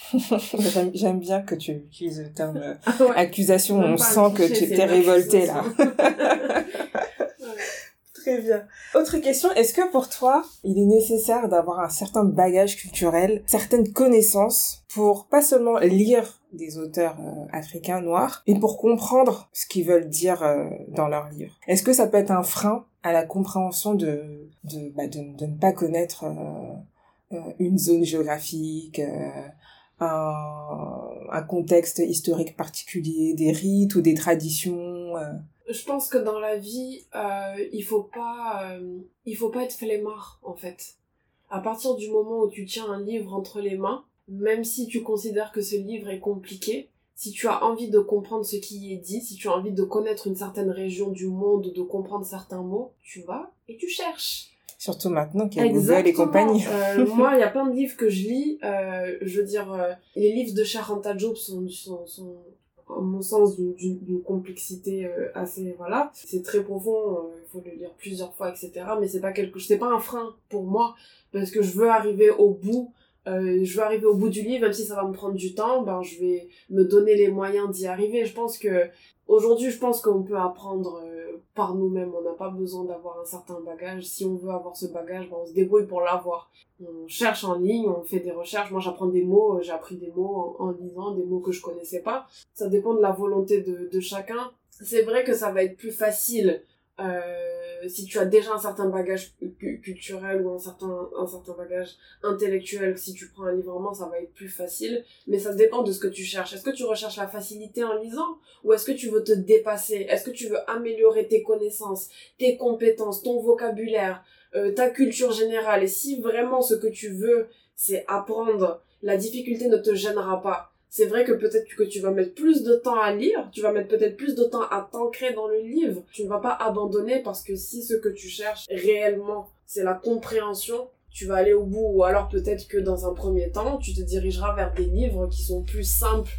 j'aime, j'aime bien que tu utilises le terme euh, ah ouais. accusation, on sent que tu t'es révoltée là. Ouais. Très bien. Autre question, est-ce que pour toi, il est nécessaire d'avoir un certain bagage culturel, certaines connaissances pour pas seulement lire des auteurs euh, africains noirs, mais pour comprendre ce qu'ils veulent dire euh, dans leurs livres? Est-ce que ça peut être un frein à la compréhension de, de, bah, de, de ne pas connaître... Euh, une zone géographique, euh, un, un contexte historique particulier, des rites ou des traditions. Euh. Je pense que dans la vie, euh, il faut pas, euh, il faut pas être flemmard en fait. À partir du moment où tu tiens un livre entre les mains, même si tu considères que ce livre est compliqué, si tu as envie de comprendre ce qui y est dit, si tu as envie de connaître une certaine région du monde, de comprendre certains mots, tu vas et tu cherches. Surtout maintenant qu'il y a Google et compagnie. euh, moi, il y a plein de livres que je lis. Euh, je veux dire, euh, les livres de Cheikh Anta Diop sont, sont, sont, à mon sens, d'une, d'une complexité euh, assez... Voilà. C'est très profond, il euh, faut le lire plusieurs fois, et cetera. Mais c'est pas, quelque... c'est pas un frein pour moi, parce que je veux arriver au bout. Euh, je veux arriver au bout du livre, même si ça va me prendre du temps, ben, je vais me donner les moyens d'y arriver. Je pense que... Aujourd'hui, je pense qu'on peut apprendre... Euh, par nous-mêmes, on n'a pas besoin d'avoir un certain bagage. Si on veut avoir ce bagage, ben on se débrouille pour l'avoir. On cherche en ligne, on fait des recherches. Moi, j'apprends des mots, j'ai appris des mots en, en lisant, des mots que je connaissais pas. Ça dépend de la volonté de, de chacun. C'est vrai que ça va être plus facile euh, si tu as déjà un certain bagage cu- culturel ou un certain, un certain bagage intellectuel. Si tu prends un livre en main, ça va être plus facile. Mais ça dépend de ce que tu cherches. Est-ce que tu recherches la facilité en lisant ? Ou est-ce que tu veux te dépasser ? Est-ce que tu veux améliorer tes connaissances, tes compétences, ton vocabulaire, euh, ta culture générale ? Et si vraiment ce que tu veux, c'est apprendre, la difficulté ne te gênera pas. C'est vrai que peut-être que tu vas mettre plus de temps à lire, tu vas mettre peut-être plus de temps à t'ancrer dans le livre. Tu ne vas pas abandonner parce que si ce que tu cherches réellement, c'est la compréhension, tu vas aller au bout. Ou alors peut-être que dans un premier temps, tu te dirigeras vers des livres qui sont plus simples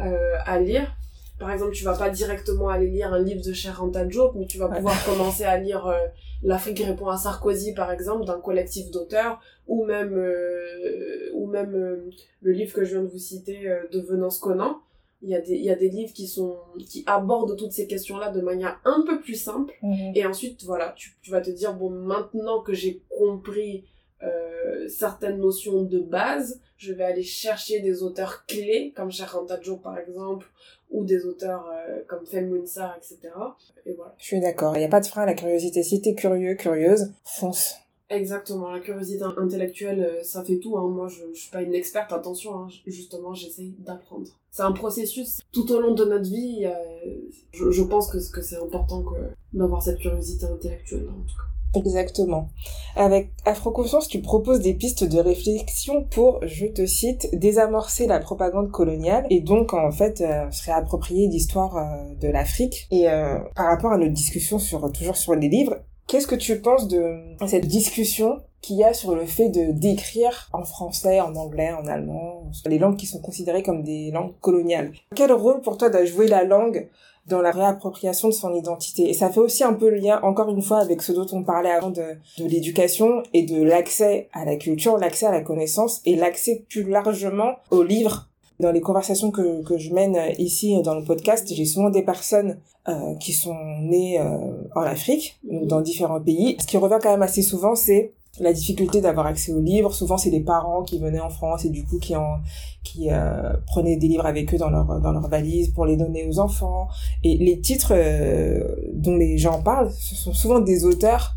euh, à lire. Par exemple, tu vas pas directement aller lire un livre de Cheikh Anta Diop, mais tu vas pouvoir ouais. commencer à lire euh, L'Afrique répond à Sarkozy, par exemple, d'un collectif d'auteurs, ou même euh, ou même euh, le livre que je viens de vous citer euh, de Venance Konan. Il y a des il y a des livres qui sont qui abordent toutes ces questions-là de manière un peu plus simple. Mmh. Et ensuite, voilà, tu tu vas te dire bon, maintenant que j'ai compris euh, certaines notions de base, je vais aller chercher des auteurs clés comme Cheikh Anta Diop, par exemple, ou des auteurs euh, comme Felwine Sarr, et cetera. Et voilà. Je suis d'accord, il n'y a pas de frein à la curiosité. Si t'es curieux, curieuse, fonce. Exactement, la curiosité intellectuelle, ça fait tout. Hein. Moi, je ne suis pas une experte, attention, hein. Justement, j'essaye d'apprendre. C'est un processus tout au long de notre vie. Euh, je, je pense que, que c'est important que, d'avoir cette curiosité intellectuelle, en tout cas. Exactement. Avec Afroconscience, tu proposes des pistes de réflexion pour, je te cite, désamorcer la propagande coloniale et donc en fait euh, se réapproprier l'histoire euh, de l'Afrique. Et euh, par rapport à notre discussion sur toujours sur les livres, qu'est-ce que tu penses de cette discussion qu'il y a sur le fait de d'écrire en français, en anglais, en allemand, les langues qui sont considérées comme des langues coloniales? Quel rôle pour toi doit jouer la langue dans la réappropriation de son identité? Et ça fait aussi un peu le lien, encore une fois, avec ce dont on parlait avant de, de l'éducation et de l'accès à la culture, l'accès à la connaissance et l'accès plus largement aux livres. Dans les conversations que, que je mène ici dans le podcast, j'ai souvent des personnes euh, qui sont nées euh, en Afrique, dans différents pays. Ce qui revient quand même assez souvent, c'est la difficulté d'avoir accès aux livres. Souvent, c'est les parents qui venaient en France et du coup qui en qui euh, prenaient des livres avec eux dans leur dans leur valise pour les donner aux enfants. Et les titres euh, dont les gens parlent, ce sont souvent des auteurs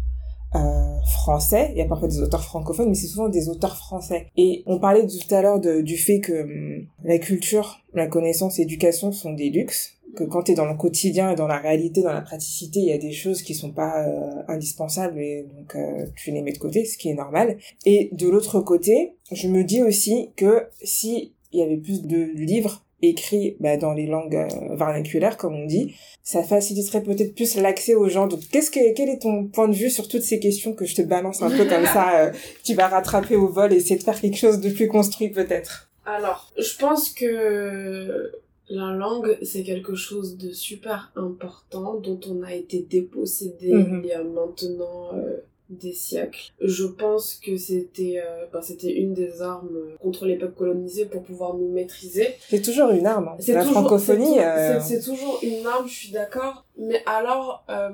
euh, français. Il y a parfois des auteurs francophones, mais c'est souvent des auteurs français. Et on parlait tout à l'heure de, du fait que hum, la culture, la connaissance, l'éducation sont des luxes. Que quand t'es dans le quotidien et dans la réalité, dans la praticité, il y a des choses qui sont pas euh, indispensables et donc euh, tu les mets de côté, ce qui est normal. Et de l'autre côté, je me dis aussi que si il y avait plus de livres écrit bah, dans les langues euh, vernaculaires, comme on dit, ça faciliterait peut-être plus l'accès aux gens. Donc, qu'est-ce que, quel est ton point de vue sur toutes ces questions que je te balance un peu comme ça, euh, tu vas rattraper au vol et essayer de faire quelque chose de plus construit, peut-être? Alors, je pense que la langue, c'est quelque chose de super important dont on a été dépossédé mm-hmm. il y a maintenant... Euh... des siècles. Je pense que c'était, euh, ben c'était une des armes contre les peuples colonisés pour pouvoir nous maîtriser. C'est toujours une arme. C'est la toujours, francophonie. C'est, euh... c'est, c'est toujours une arme, je suis d'accord. Mais alors, euh,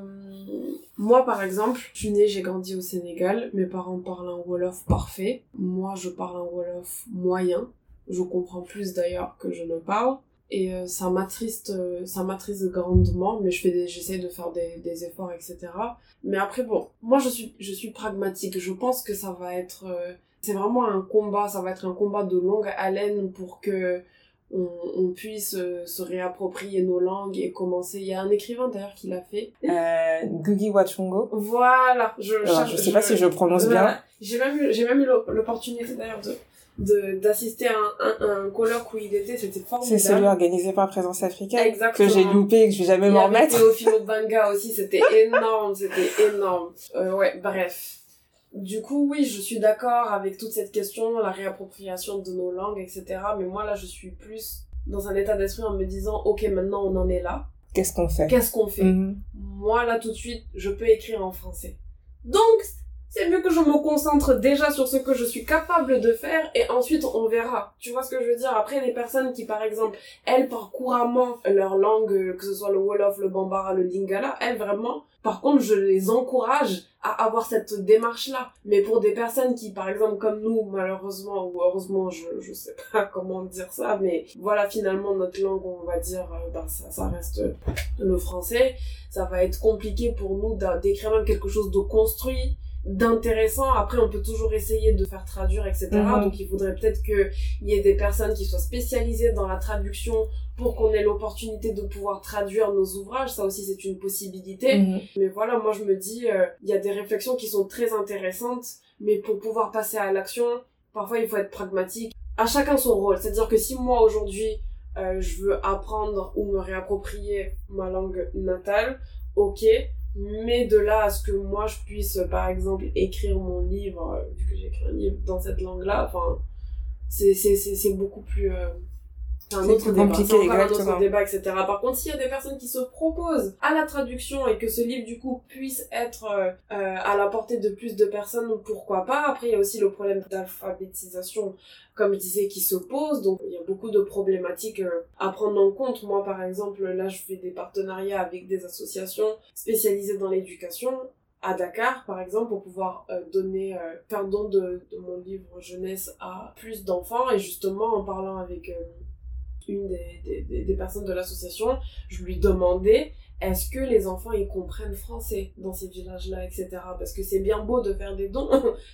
moi par exemple, je suis née, j'ai grandi au Sénégal. Mes parents parlent un Wolof parfait. Moi, je parle un Wolof moyen. Je comprends plus d'ailleurs que je ne parle. Et euh, ça m'attriste, euh, ça m'attriste grandement, mais je fais des, j'essaie de faire des, des efforts, et cetera. Mais après, bon, moi je suis, je suis pragmatique. Je pense que ça va être, euh, c'est vraiment un combat. Ça va être un combat de longue haleine pour que on, on puisse euh, se réapproprier nos langues et commencer. Il y a un écrivain d'ailleurs qui l'a fait. Euh, Ngũgĩ wa Thiong'o. Voilà. Je, Alors, je, je sais je, pas si je prononce voilà. bien. J'ai même eu, j'ai même eu l'opportunité d'ailleurs de. De, d'assister à un, un, un colloque où il était, c'était formidable. C'est celui organisé par Présence Africaine. Exactement. Que j'ai loupé et que je vais jamais m'en remettre. Et Théophile Obenga aussi, c'était énorme, c'était énorme. Euh, ouais, bref. Du coup, oui, je suis d'accord avec toute cette question, la réappropriation de nos langues, et cetera. Mais moi, là, je suis plus dans un état d'esprit en me disant, ok, maintenant, on en est là. Qu'est-ce qu'on fait? Qu'est-ce qu'on fait? Mm-hmm. Moi, là, tout de suite, je peux écrire en français. Donc, c'est mieux que je me concentre déjà sur ce que je suis capable de faire et ensuite on verra. Tu vois ce que je veux dire? Après, les personnes qui, par exemple, elles parlent couramment leur langue, que ce soit le Wolof, le Bambara, le Lingala, elles vraiment, par contre, je les encourage à avoir cette démarche-là. Mais pour des personnes qui, par exemple, comme nous, malheureusement, ou heureusement, je, je sais pas comment dire ça, mais voilà, finalement, notre langue, on va dire, ben, ça, ça reste le français, ça va être compliqué pour nous d'écrire même quelque chose de construit, d'intéressant. Après, on peut toujours essayer de faire traduire, et cetera. Mmh. Donc, il faudrait peut-être qu'il y ait des personnes qui soient spécialisées dans la traduction pour qu'on ait l'opportunité de pouvoir traduire nos ouvrages. Ça aussi, c'est une possibilité. Mmh. Mais voilà, moi, je me dis, il euh, y a des réflexions qui sont très intéressantes, mais pour pouvoir passer à l'action, parfois, il faut être pragmatique. À chacun son rôle. C'est-à-dire que si moi, aujourd'hui, euh, je veux apprendre ou me réapproprier ma langue natale, ok, mais de là à ce que moi je puisse par exemple écrire mon livre, vu que j'écris un livre dans cette langue là, enfin c'est c'est c'est c'est beaucoup plus euh, c'est un autre débat, c'est encore un autre débat, etc. Par contre, s'il y a des personnes qui se proposent à la traduction et que ce livre du coup puisse être euh, à la portée de plus de personnes, pourquoi pas. Après, il y a aussi le problème d'alphabétisation, comme je disais, qui se pose, donc il y a beaucoup de problématiques à prendre en compte. Moi, par exemple, là, je fais des partenariats avec des associations spécialisées dans l'éducation, à Dakar, par exemple, pour pouvoir euh, donner, euh, faire don de, de mon livre jeunesse à plus d'enfants, et justement, en parlant avec euh, une des, des, des personnes de l'association, je lui demandais est-ce que les enfants ils comprennent français dans ces villages-là, et cetera. Parce que c'est bien beau de faire des dons,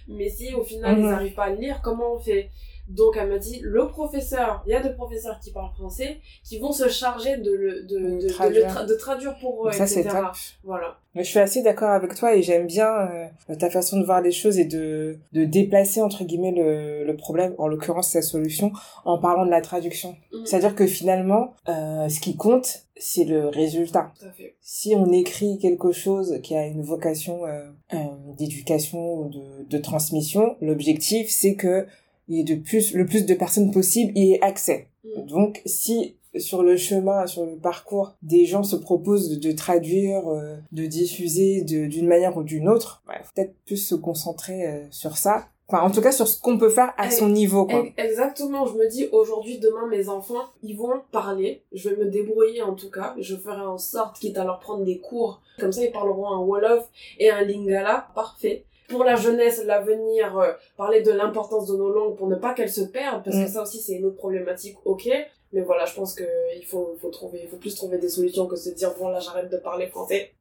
mais si au final mmh. ils n'arrivent pas à lire, comment on fait? Donc elle m'a dit, le professeur, il y a des professeurs qui parlent français, qui vont se charger de, le, de, de, traduire. de, le tra- de traduire pour eux, ça, et cetera. C'est top. Voilà. Mais je suis assez d'accord avec toi et j'aime bien euh, ta façon de voir les choses et de, de déplacer, entre guillemets, le, le problème, en l'occurrence sa solution, en parlant de la traduction. Mmh. C'est-à-dire que finalement, euh, ce qui compte, c'est le résultat. Tout à fait. Si on écrit quelque chose qui a une vocation euh, euh, d'éducation ou de, de transmission, l'objectif, c'est que il y ait de plus, le plus de personnes possible y aient accès. Mmh. Donc, si sur le chemin, sur le parcours, des gens se proposent de, de traduire, euh, de diffuser de, d'une manière ou d'une autre, il ouais, faut peut-être plus se concentrer euh, sur ça. Enfin, en tout cas, sur ce qu'on peut faire à son niveau, quoi. Exactement. Je me dis, aujourd'hui, demain, mes enfants, ils vont parler. Je vais me débrouiller, en tout cas. Je ferai en sorte, quitte à leur prendre des cours. Comme ça, ils parleront un Wolof et un Lingala. Parfait. Pour la jeunesse, l'avenir, euh, parler de l'importance de nos langues pour ne pas qu'elles se perdent, parce mmh. que ça aussi, c'est une autre problématique, ok. Mais voilà, je pense que il faut, faut trouver, il faut plus trouver des solutions que se dire, bon, là, j'arrête de parler français.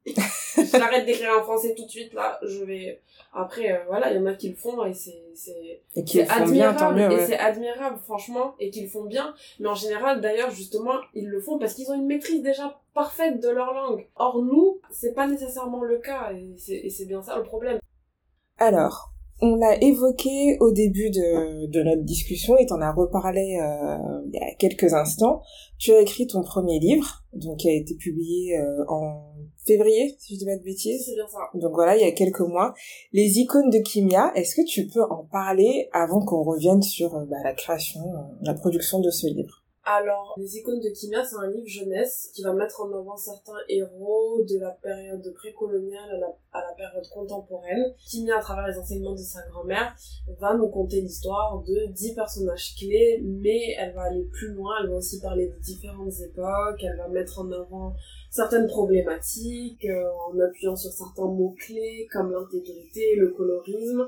J'arrête d'écrire en français tout de suite, là, je vais... Après, euh, voilà, il y en a qui le font, et c'est, c'est, et qui le font bien, tant mieux, ouais. Et c'est admirable, franchement, et qu'ils le font bien. Mais en général, d'ailleurs, justement, ils le font parce qu'ils ont une maîtrise déjà parfaite de leur langue. Or, nous, c'est pas nécessairement le cas, et c'est, et c'est bien ça le problème. Alors, On l'a évoqué au début de, de notre discussion et t'en as reparlé euh, il y a quelques instants. Tu as écrit ton premier livre, donc qui a été publié euh, en février, si je dis pas de bêtises. C'est bien ça. Donc voilà, il y a quelques mois. Les icônes de Kimia, est-ce que tu peux en parler avant qu'on revienne sur euh, bah, la création, euh, la production de ce livre ? Alors, Les icônes de Kimia, c'est un livre jeunesse qui va mettre en avant certains héros de la période précoloniale à la, à la période contemporaine. Kimia, à travers les enseignements de sa grand-mère, va nous conter l'histoire de dix personnages clés, mais elle va aller plus loin, elle va aussi parler de différentes époques, elle va mettre en avant certaines problématiques, euh, en appuyant sur certains mots-clés comme l'intégrité, le colorisme,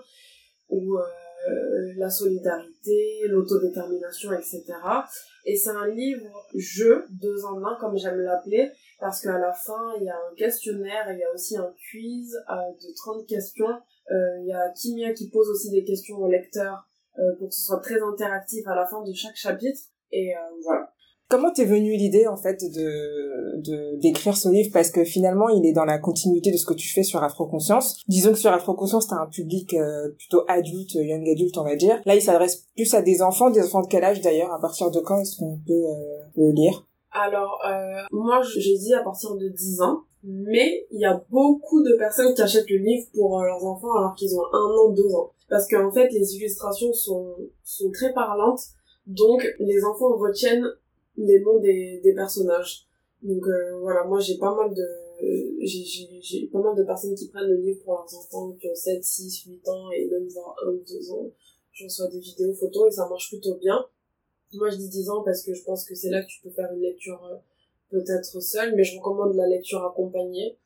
ou... Euh, Euh, la solidarité, l'autodétermination, et cetera. Et c'est un livre-jeu, deux en un, comme j'aime l'appeler, parce qu'à la fin, il y a un questionnaire, il y a aussi un quiz euh, de trente questions. Euh, il y a Kimia qui pose aussi des questions au lecteur euh, pour que ce soit très interactif à la fin de chaque chapitre. Et euh, voilà. Comment t'es venue l'idée, en fait, de, de, d'écrire ce livre? Parce que finalement, il est dans la continuité de ce que tu fais sur Afroconscience. Disons que sur Afroconscience, t'as un public euh, plutôt adulte, young adulte, on va dire. Là, il s'adresse plus à des enfants. Des enfants de quel âge, d'ailleurs? À partir de quand est-ce qu'on peut euh, le lire? Alors, euh, moi, j'ai dit à partir de dix ans. Mais il y a beaucoup de personnes qui achètent le livre pour leurs enfants alors qu'ils ont un an, deux ans. Parce qu'en fait, les illustrations sont, sont très parlantes. Donc, les enfants retiennent les noms des, des personnages. Donc euh, voilà, moi j'ai pas mal de j'ai, j'ai, j'ai pas mal de personnes qui prennent le livre pour leurs enfants qui ont sept, six, huit ans et même voire un ou deux ans. Je reçois des vidéos, photos et ça marche plutôt bien. Moi je dis dix ans parce que je pense que c'est là que tu peux faire une lecture euh, peut-être seule, mais je recommande la lecture accompagnée.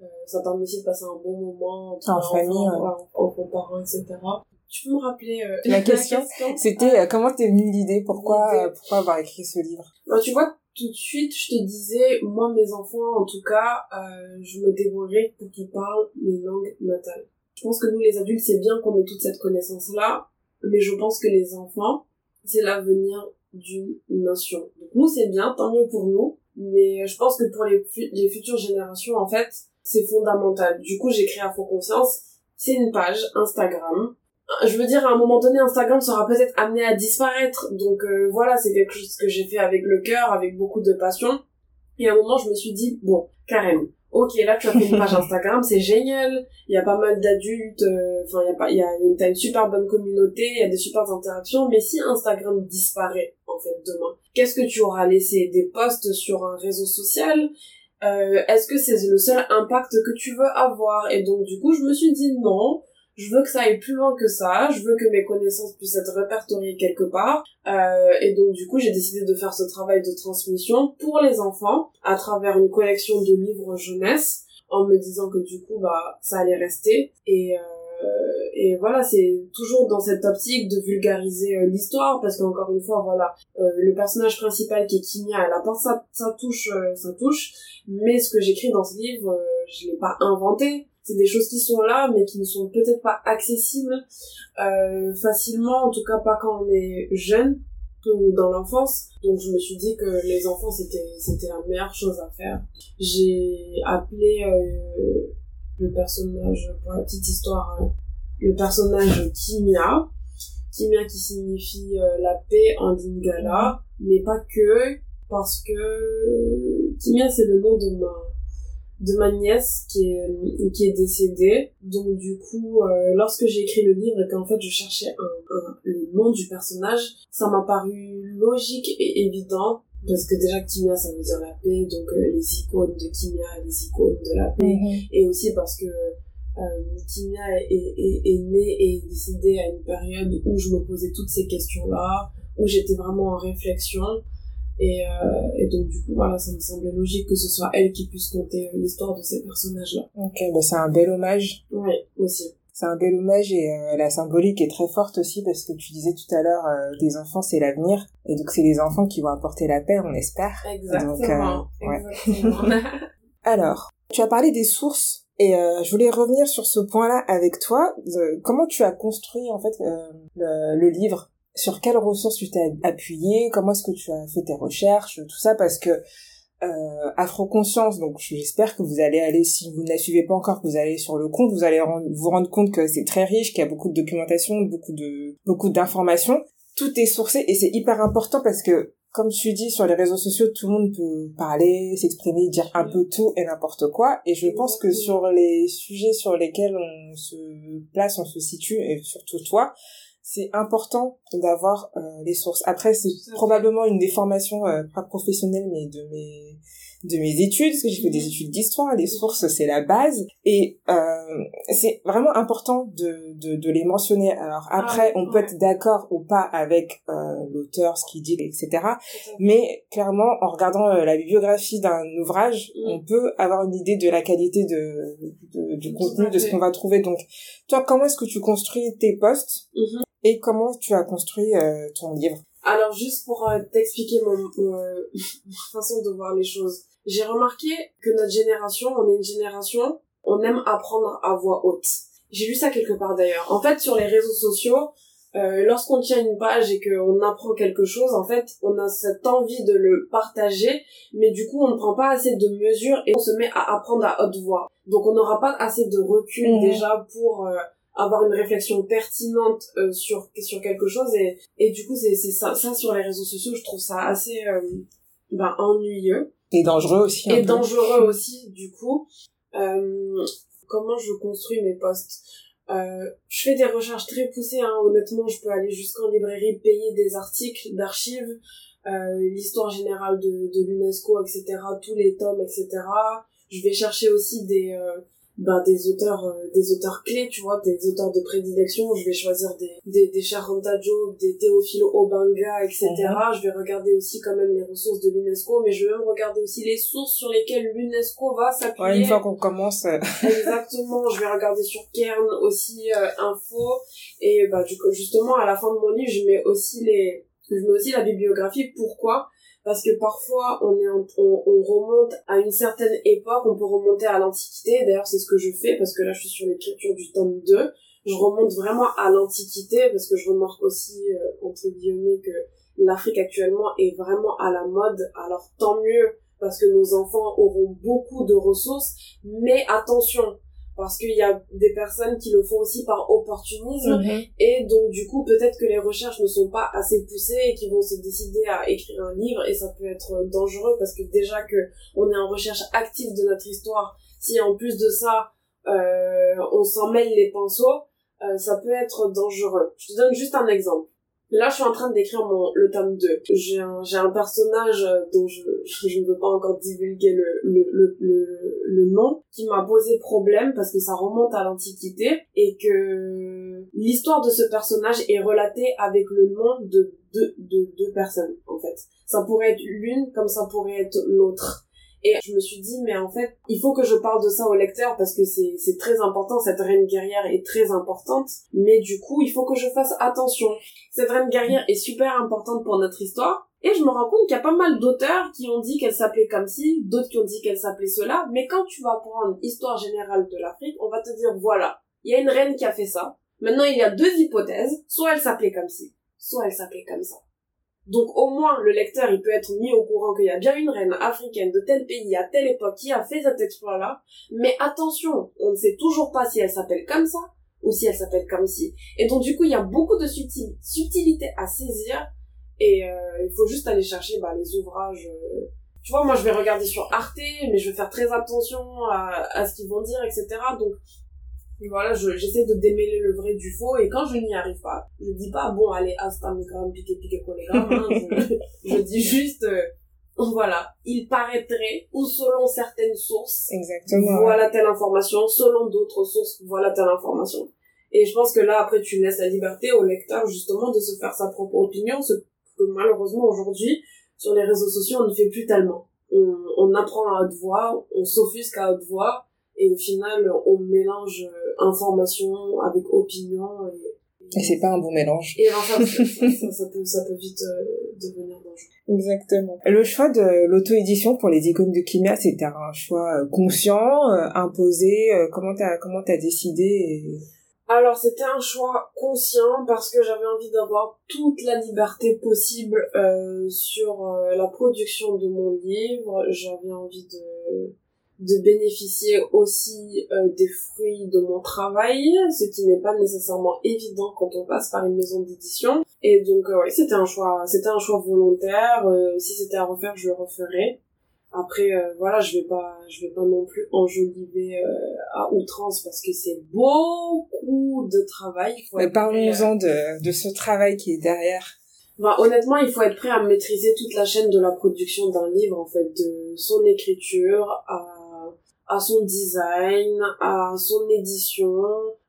Euh, ça permet aussi de passer un bon moment entre en famille, enfants, en, en comparant, et cetera. Tu peux me rappeler euh, la, question, la question C'était euh, comment t'es venue l'idée, pourquoi, l'idée. Euh, pourquoi avoir écrit ce livre? Alors, tu vois, tout de suite, je te disais, moi, mes enfants, en tout cas, euh, je me débrouillerai pour qu'ils parlent les langues natales. Je pense que nous, les adultes, c'est bien qu'on ait toute cette connaissance-là, mais je pense que les enfants, c'est l'avenir d'une nation. Donc nous, c'est bien, tant mieux pour nous, mais je pense que pour les, fu- les futures générations, en fait, c'est fondamental. Du coup, j'ai créé Afroconscience, c'est une page Instagram. Je veux dire, à un moment donné, Instagram sera peut-être amené à disparaître. Donc euh, voilà, c'est quelque chose que j'ai fait avec le cœur, avec beaucoup de passion. Et à un moment, je me suis dit, bon, Karen, ok, là, tu as fait une page Instagram, c'est génial. Il y a pas mal d'adultes, enfin, euh, il y a pas, il y a, y a, t'as une super bonne communauté, il y a des super interactions. Mais si Instagram disparaît, en fait, demain, qu'est-ce que tu auras laissé? Des posts sur un réseau social? euh, Est-ce que c'est le seul impact que tu veux avoir? Et donc, du coup, je me suis dit non. Je veux que ça aille plus loin que ça, je veux que mes connaissances puissent être répertoriées quelque part. Euh, et donc du coup, j'ai décidé de faire ce travail de transmission pour les enfants à travers une collection de livres jeunesse en me disant que du coup, bah ça allait rester. Et, euh, et voilà, c'est toujours dans cette optique de vulgariser euh, l'histoire parce qu'encore une fois, voilà, euh, le personnage principal qui est Kimia, elle apporte sa, sa touche, euh, sa touche. Mais ce que j'écris dans ce livre, euh, je l'ai pas inventé. C'est des choses qui sont là, mais qui ne sont peut-être pas accessibles euh, facilement, en tout cas pas quand on est jeune ou dans l'enfance. Donc je me suis dit que les enfants, c'était, c'était la meilleure chose à faire. J'ai appelé euh, le personnage, pour la petite histoire, hein, le personnage Kimia. Kimia qui signifie euh, la paix en Lingala, mais pas que, parce que Kimia, c'est le nom de ma... de ma nièce qui est qui est décédée. Donc du coup, euh, lorsque j'ai écrit le livre et qu'en fait je cherchais un, un, le nom du personnage, ça m'a paru logique et évident parce que déjà Kimia ça veut dire la paix, donc euh, les icônes de Kimia, les icônes de la paix, mm-hmm. et aussi parce que euh, Kimia est, est, est, est née et est décédée à une période où je me posais toutes ces questions-là, où j'étais vraiment en réflexion. Et, euh, et donc du coup voilà, ça me semblait logique que ce soit elle qui puisse conter l'histoire de ces personnages-là. Ok, bah c'est un bel hommage. Oui, aussi. C'est un bel hommage et euh, la symbolique est très forte aussi parce que tu disais tout à l'heure euh, les enfants c'est l'avenir et donc c'est les enfants qui vont apporter la paix, on espère. Exactement. Donc, euh, ouais. Exactement. Alors, tu as parlé des sources. Et euh, je voulais revenir sur ce point-là avec toi. De, comment tu as construit en fait euh, le, le livre? Sur quelles ressources tu t'es appuyé? Comment est-ce que tu as fait tes recherches? Tout ça parce que euh, Afroconscience. Donc j'espère que vous allez aller, si vous ne la suivez pas encore, que vous allez sur le compte, vous allez vous rendre compte que c'est très riche, qu'il y a beaucoup de documentation, beaucoup de beaucoup d'informations. Tout est sourcé et c'est hyper important parce que, comme je suis dit, sur les réseaux sociaux, tout le monde peut parler, s'exprimer, dire un peu tout et n'importe quoi. Et je pense que sur les sujets sur lesquels on se place, on se situe, et surtout toi, c'est important d'avoir euh, les sources. Après, c'est probablement une des formations, euh, pas professionnelle, mais de mes de mes études, parce que j'ai fait des études d'histoire. Les sources, c'est la base. Et euh, c'est vraiment important de, de de les mentionner. Alors après, on peut être d'accord ou pas avec euh, l'auteur, ce qu'il dit, et cetera. Mais clairement, en regardant euh, la bibliographie d'un ouvrage, on peut avoir une idée de la qualité de, de du contenu, de ce qu'on va trouver. Donc, toi, comment est-ce que tu construis tes posts? Et comment tu as construit euh, ton livre? Alors, juste pour euh, t'expliquer mon, mon, euh, ma façon de voir les choses, j'ai remarqué que notre génération, on est une génération, on aime apprendre à voix haute. J'ai vu ça quelque part d'ailleurs. En fait, sur les réseaux sociaux, euh, lorsqu'on tient une page et qu'on apprend quelque chose, en fait, on a cette envie de le partager, mais du coup, on ne prend pas assez de mesures et on se met à apprendre à haute voix. Donc, on n'aura pas assez de recul mmh. déjà pour... Euh, avoir une réflexion pertinente euh, sur sur quelque chose et et du coup c'est c'est ça ça sur les réseaux sociaux, je trouve ça assez euh, ben ennuyeux et dangereux aussi et peu. dangereux aussi du coup euh, comment je construis mes posts, euh, je fais des recherches très poussées, hein, honnêtement je peux aller jusqu'en librairie payer des articles d'archives, euh, l'histoire générale de de l'UNESCO, etc., tous les tomes, etc. Je vais chercher aussi des euh, ben des auteurs euh, des auteurs clés, tu vois, des auteurs de prédilection. Je vais choisir des des des Cheikh Anta Diop, des Théophile Obenga, etc. mmh. Je vais regarder aussi quand même les ressources de l'UNESCO, mais je vais même regarder aussi les sources sur lesquelles l'UNESCO va s'appuyer. Ouais, une fois qu'on commence euh... exactement, je vais regarder sur Kern aussi, euh, info, et bah du coup justement à la fin de mon livre je mets aussi les je mets aussi la bibliographie. Pourquoi? Parce que parfois, on, est en, on, on remonte à une certaine époque, on peut remonter à l'Antiquité. D'ailleurs, c'est ce que je fais, parce que là, je suis sur l'écriture du tome deux. Je remonte vraiment à l'Antiquité, parce que je remarque aussi, euh, entre guillemets, que l'Afrique actuellement est vraiment à la mode. Alors, tant mieux, parce que nos enfants auront beaucoup de ressources. Mais attention, parce qu'il y a des personnes qui le font aussi par opportunisme, mmh. et donc du coup peut-être que les recherches ne sont pas assez poussées et qu'ils vont se décider à écrire un livre, et ça peut être dangereux parce que déjà que on est en recherche active de notre histoire, si en plus de ça euh, on s'en mêle les pinceaux, euh, ça peut être dangereux. Je te donne juste un exemple. Là, je suis en train d'écrire mon le tome deux. J'ai un, j'ai un personnage dont je je ne veux pas encore divulguer le le le le, le nom, qui m'a posé problème parce que ça remonte à l'Antiquité et que l'histoire de ce personnage est relatée avec le nom de deux de deux personnes en fait. Ça pourrait être l'une comme ça pourrait être l'autre. Et je me suis dit, mais en fait, il faut que je parle de ça au lecteur parce que c'est, c'est très important, cette reine guerrière est très importante, mais du coup, il faut que je fasse attention. Cette reine guerrière est super importante pour notre histoire, et je me rends compte qu'il y a pas mal d'auteurs qui ont dit qu'elle s'appelait comme ci, d'autres qui ont dit qu'elle s'appelait cela, mais quand tu vas prendre Histoire générale de l'Afrique, on va te dire, voilà, il y a une reine qui a fait ça, maintenant il y a deux hypothèses, soit elle s'appelait comme ci, soit elle s'appelait comme ça. Donc au moins, le lecteur, il peut être mis au courant qu'il y a bien une reine africaine de tel pays à telle époque qui a fait cet exploit-là, mais attention, on ne sait toujours pas si elle s'appelle comme ça ou si elle s'appelle comme ci. Et donc du coup, il y a beaucoup de subtil- subtilités à saisir et euh, il faut juste aller chercher bah, les ouvrages. Euh... Tu vois, moi je vais regarder sur Arte, mais je vais faire très attention à, à ce qu'ils vont dire, et cetera. Donc voilà, je, j'essaie de démêler le vrai du faux, et quand je n'y arrive pas, je dis pas, bon, allez, hasta mi gram, piqué, piqué, collégramme, hein, je, je dis juste, euh, voilà, il paraîtrait, ou selon certaines sources, exactement, voilà telle information, selon d'autres sources, voilà telle information. Et je pense que là, après, tu laisses la liberté au lecteur, justement, de se faire sa propre opinion, ce que malheureusement, aujourd'hui, sur les réseaux sociaux, on ne fait plus tellement. On, on apprend à haute voix, on s'offusque à haute voix, et au final, on mélange information avec opinion. Et, et c'est pas un bon mélange. Et enfin, ça, ça, ça, ça, peut, ça peut vite euh, devenir dangereux. Exactement. Le choix de l'auto-édition pour Les Icônes de Kimia, c'était un choix conscient, euh, imposé. Euh, comment t'as, comment t'as décidé et... Alors c'était un choix conscient parce que j'avais envie d'avoir toute la liberté possible euh, sur euh, la production de mon livre. J'avais envie de, de bénéficier aussi euh, des fruits de mon travail, ce qui n'est pas nécessairement évident quand on passe par une maison d'édition. Et donc euh, oui, c'était un choix, c'était un choix volontaire. Euh, si c'était à refaire, je le referais. Après, euh, voilà, je vais pas, je vais pas non plus enjoliver euh, à outrance parce que c'est beaucoup de travail. Mais parlons-en euh... de, de ce travail qui est derrière. Bah, honnêtement, il faut être prêt à maîtriser toute la chaîne de la production d'un livre, en fait, de son écriture à, à son design, à son édition,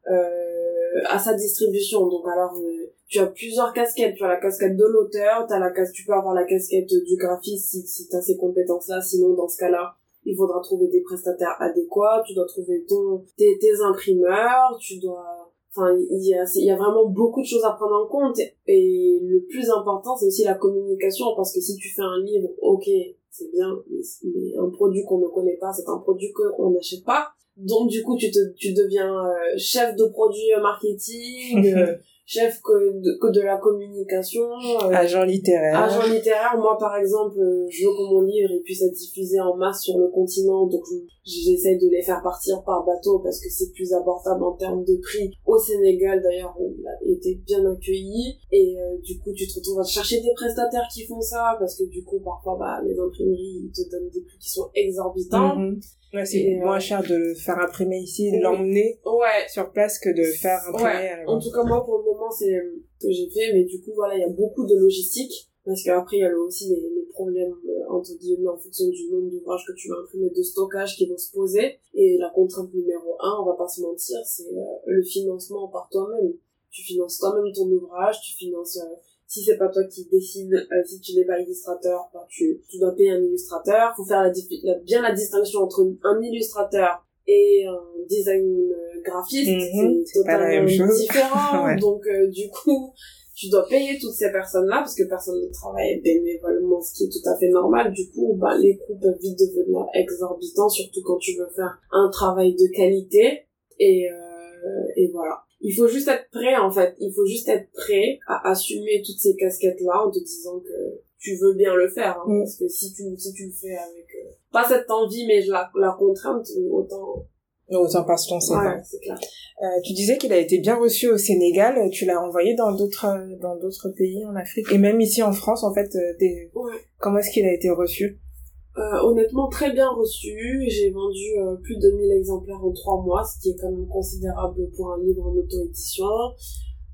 euh, à sa distribution. Donc, alors, euh, tu as plusieurs casquettes, tu as la casquette de l'auteur, t'as la cas- tu peux avoir la casquette du graphiste si, si t'as ces compétences-là, sinon dans ce cas-là, il faudra trouver des prestataires adéquats, tu dois trouver ton, tes, tes imprimeurs, tu dois, enfin, il y a, il y a vraiment beaucoup de choses à prendre en compte, et le plus important, c'est aussi la communication, parce que si tu fais un livre, ok, c'est bien, mais, mais un produit qu'on ne connaît pas, c'est un produit qu'on n'achète pas, donc du coup, tu te, tu deviens euh, chef de produit marketing, euh, chef que de, que de la communication. Euh, agent littéraire. Agent littéraire. Moi, par exemple, euh, je veux que mon livre il puisse être diffusé en masse sur le continent, donc je, j'essaie de les faire partir par bateau parce que c'est plus abordable en termes de prix. Au Sénégal, d'ailleurs, on a été bien accueilli. Et euh, du coup, tu te retrouves à chercher des prestataires qui font ça parce que du coup, parfois, bah, les imprimeries ils te donnent des prix qui sont exorbitants. Mm-hmm. Ouais, c'est et, moins euh... cher de le faire imprimer ici, de l'emmener ouais. sur place que de faire imprimer. Ouais. À en tout cas, moi, pour le moment, c'est ce que j'ai fait, mais du coup, voilà, il y a beaucoup de logistique, parce qu'après, il y a aussi les, les problèmes, euh, entre guillemets, en fonction du nombre d'ouvrages que tu vas imprimer, de stockage qui vont se poser, et la contrainte numéro un, on va pas se mentir, c'est euh, le financement par toi-même. Tu finances toi-même ton ouvrage, tu finances... Euh, si c'est pas toi qui décide, euh, si tu n'es pas illustrateur, bah, tu, tu dois payer un illustrateur. Faut faire la, la bien la distinction entre un illustrateur et un design graphiste. Mm-hmm, c'est totalement différent. ouais. Donc, euh, du coup, tu dois payer toutes ces personnes-là parce que personne ne travaille bénévolement, ce qui est tout à fait normal. Du coup, bah, les coûts peuvent vite devenir exorbitants, surtout quand tu veux faire un travail de qualité. Et, euh, et voilà. Il faut juste être prêt, en fait. Il faut juste être prêt à assumer toutes ces casquettes-là en te disant que tu veux bien le faire. Hein, mm. Parce que si tu, si tu le fais avec... Euh, pas cette envie, mais la, la contrainte, autant... Autant passe ton cerveau. Ouais, c'est clair. Euh, tu disais qu'il a été bien reçu au Sénégal. Tu l'as envoyé dans d'autres dans d'autres pays, en Afrique. Et même ici, en France, en fait, des... ouais. Comment est-ce qu'il a été reçu? Euh, honnêtement, très bien reçu. J'ai vendu euh, plus de mille exemplaires en trois mois, ce qui est quand même considérable pour un livre en auto-édition.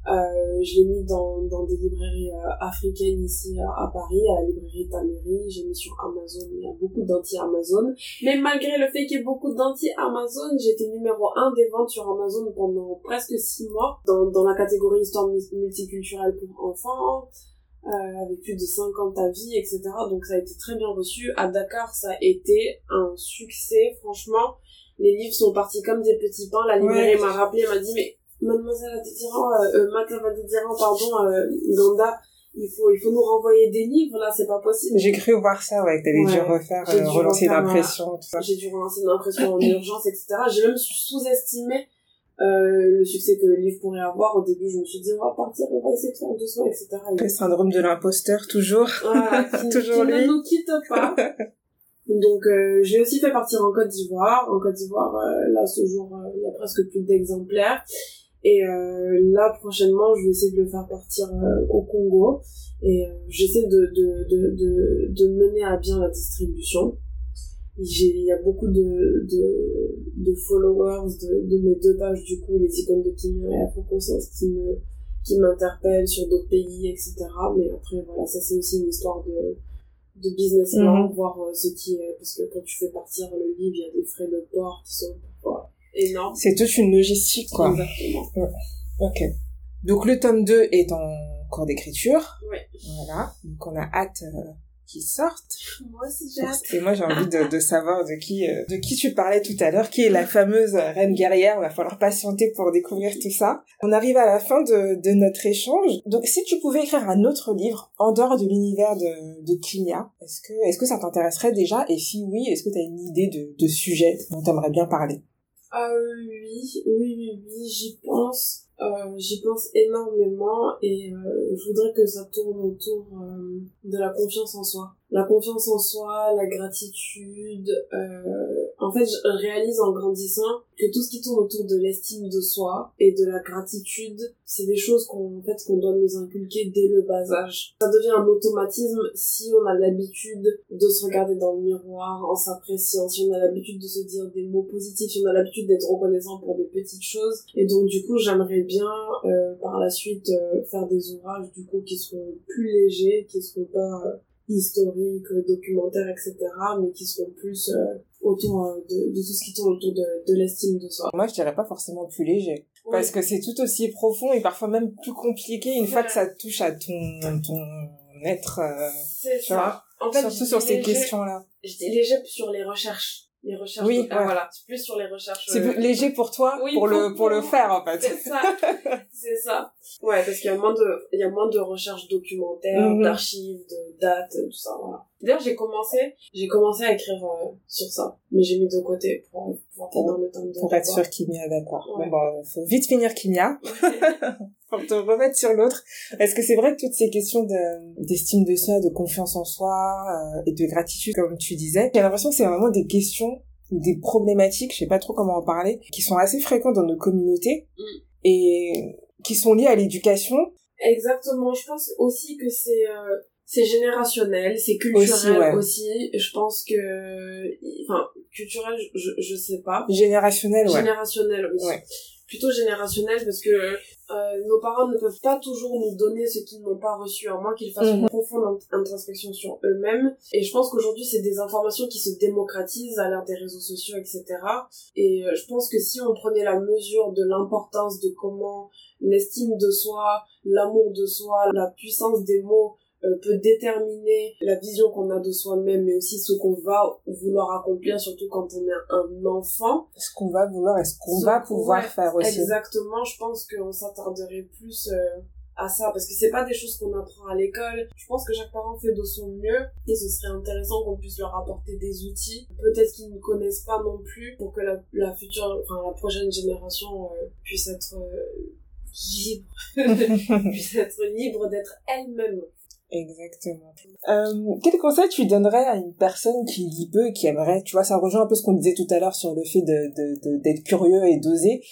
Euh, je l'ai mis dans, dans des librairies euh, africaines ici à, à Paris, à la librairie Tamery. J'ai mis sur Amazon, il y a beaucoup d'anti-Amazon. Mais malgré le fait qu'il y ait beaucoup d'anti-Amazon, j'étais numéro un des ventes sur Amazon pendant presque six mois, dans, dans la catégorie histoire multiculturelle pour enfants. Euh, avec plus de cinquante avis, et cetera. Donc ça a été très bien reçu. À Dakar, ça a été un succès. Franchement, les livres sont partis comme des petits pains. La librairie ouais. m'a rappelé, m'a dit, mais mademoiselle Adésiran, euh, Madame Adésiran, pardon, euh, Ganda, il faut, il faut nous renvoyer des livres, là, c'est pas possible. J'ai cru voir ça, ouais, que t'avais ouais. dû refaire, euh, dû relancer l'impression, tout ça. J'ai dû relancer l'impression en urgence, et cetera. J'ai même sous-estimé Euh, le succès que le livre pourrait avoir. Au début, je me suis dit, on va partir, on va essayer de faire doucement, et cetera. Le syndrome de l'imposteur, toujours. Voilà, qui, toujours qui lui. ne nous quitte pas. Donc, euh, j'ai aussi fait partir en Côte d'Ivoire. En Côte d'Ivoire, euh, là, ce jour, euh, il y a presque plus d'exemplaires. Et euh, là, prochainement, je vais essayer de le faire partir euh, au Congo. Et euh, j'essaie de, de, de, de, de mener à bien la distribution. J'ai, il y a beaucoup de, de, de followers de, de mes deux pages, du coup, les icônes de Kimia et Afroconscience qui me, qui m'interpellent sur d'autres pays, et cetera. Mais après, voilà, ça c'est aussi une histoire de, de business plan, mm-hmm. voir ce qui est, parce que quand tu fais partir le livre, il y a des frais de port qui sont, quoi, énormes. C'est toute une logistique, quoi. Exactement. Ouais. Ok. Donc, le tome deux est en cours d'écriture. Oui. Voilà. Donc, on a hâte, euh... qui sortent. Moi aussi j'ai hâte. Et moi j'ai envie de, de savoir de qui euh, de qui tu parlais tout à l'heure, qui est la fameuse reine guerrière. Il va falloir patienter pour découvrir tout ça. On arrive à la fin de, de notre échange. Donc si tu pouvais écrire un autre livre en dehors de l'univers de, de Kimia, est-ce que, est-ce que ça t'intéresserait déjà? Et si oui, est-ce que tu as une idée de, de sujet dont tu aimerais bien parler? Ah oui, oui, oui, oui, j'y pense. Euh, j'y pense énormément et euh, je voudrais que ça tourne autour euh, de la confiance en soi. La confiance en soi, la gratitude. Euh... En fait, je réalise en grandissant que tout ce qui tourne autour de l'estime de soi et de la gratitude, c'est des choses qu'on, en fait, qu'on doit nous inculquer dès le bas âge. Ça devient un automatisme si on a l'habitude de se regarder dans le miroir en s'appréciant, si on a l'habitude de se dire des mots positifs, si on a l'habitude d'être reconnaissant pour des petites choses. Et donc, du coup, j'aimerais bien euh, par la suite euh, faire des ouvrages du coup qui seront plus légers, qui seront pas... Euh, historiques, documentaires, et cetera, mais qui sont plus euh, autour euh, de, de tout ce qui tourne autour de, de l'estime de soi. Moi, je dirais pas forcément plus léger, oui. Parce que c'est tout aussi profond et parfois même plus compliqué une ouais. fois que ça touche à ton, ton être, euh, c'est tu ça. Vois, en fait, surtout sur léger, ces questions-là. Je dis léger sur les recherches. Les recherches oui, ah, ouais. voilà, c'est plus sur les recherches. C'est plus euh... léger pour toi, oui, pour, pour le pour le faire en fait. C'est ça. C'est ça. Ouais, parce qu'il y a moins de il y a moins de recherches documentaires, mm-hmm. d'archives, de dates, tout ça voilà. D'ailleurs, j'ai commencé, j'ai commencé à écrire euh, sur ça, mais j'ai mis de côté pour pour être dans le temps de Pour être sur Kimia, d'accord. Ouais. Bon bah ben, faut vite finir Kimia. Pour te remettre sur l'autre. Est-ce que c'est vrai que toutes ces questions de, d'estime de soi, de confiance en soi euh, et de gratitude, comme tu disais, j'ai l'impression que c'est vraiment des questions, des problématiques, je sais pas trop comment en parler, qui sont assez fréquentes dans nos communautés et qui sont liées à l'éducation. Exactement. Je pense aussi que c'est euh, c'est générationnel, c'est culturel aussi. Ouais. aussi. Je pense que, enfin, culturel, je je sais pas. Générationnel. Ouais. Générationnel aussi. Ouais. Plutôt générationnel parce que euh, nos parents ne peuvent pas toujours nous donner ce qu'ils n'ont pas reçu, à moins qu'ils fassent mmh. une profonde introspection sur eux-mêmes. Et je pense qu'aujourd'hui, c'est des informations qui se démocratisent à l'ère des réseaux sociaux, et cetera. Et je pense que si on prenait la mesure de l'importance de comment l'estime de soi, l'amour de soi, la puissance des mots euh, peut déterminer la vision qu'on a de soi-même, mais aussi ce qu'on va vouloir accomplir, surtout quand on est un enfant. Ce qu'on va vouloir et ce qu'on ce va pouvoir ouais, faire aussi. Exactement, je pense qu'on s'attarderait plus euh, à ça, parce que c'est pas des choses qu'on apprend à l'école. Je pense que chaque parent fait de son mieux, et ce serait intéressant qu'on puisse leur apporter des outils, peut-être qu'ils ne connaissent pas non plus, pour que la, la future, enfin la prochaine génération euh, puisse être euh, libre, puisse être libre d'être elle-même. Exactement. Euh, quel conseil tu donnerais à une personne qui lit peu et qui aimerait, tu vois, ça rejoint un peu ce qu'on disait tout à l'heure sur le fait de, de, de d'être curieux et d'oser.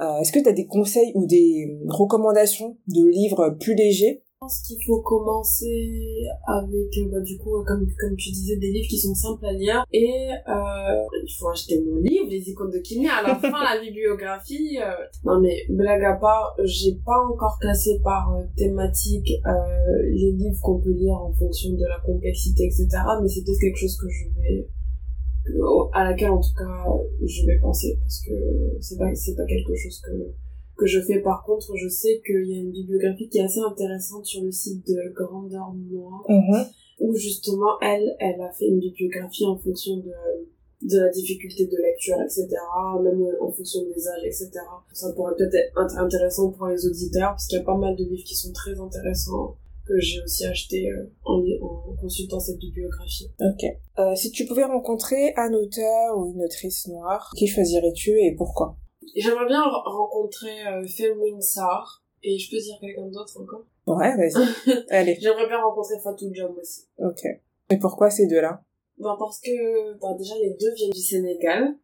Euh, est-ce que tu as des conseils ou des recommandations de livres plus légers? Je pense qu'il faut commencer avec, bah, du coup, comme, comme tu disais, des livres qui sont simples à lire. Et euh, il faut acheter mon livre, Les icônes de Kimia, à la fin, la bibliographie. Euh... Non mais, blague à part, j'ai pas encore classé par euh, thématique euh, les livres qu'on peut lire en fonction de la complexité, et cetera. Mais c'est peut-être quelque chose que je vais... à laquelle, en tout cas, je vais penser, parce que c'est pas, c'est pas quelque chose que... que je fais. Par contre, je sais qu'il y a une bibliographie qui est assez intéressante sur le site de Grandeur Noire, mmh. où justement, elle, elle a fait une bibliographie en fonction de, de la difficulté de lecture, et cetera, même en fonction des âges, et cetera. Ça pourrait peut-être être intéressant pour les auditeurs, parce qu'il y a pas mal de livres qui sont très intéressants, que j'ai aussi acheté en, en consultant cette bibliographie. Ok. Euh, si tu pouvais rencontrer un auteur ou une autrice noire, qui choisirais-tu et pourquoi ? J'aimerais bien rencontrer euh, Felwine Sarr, et je peux dire quelqu'un d'autre encore? Ouais, vas-y. Allez. J'aimerais bien rencontrer Fatou Diome aussi. Ok. Et pourquoi ces deux-là? Ben parce que ben déjà les deux viennent du Sénégal.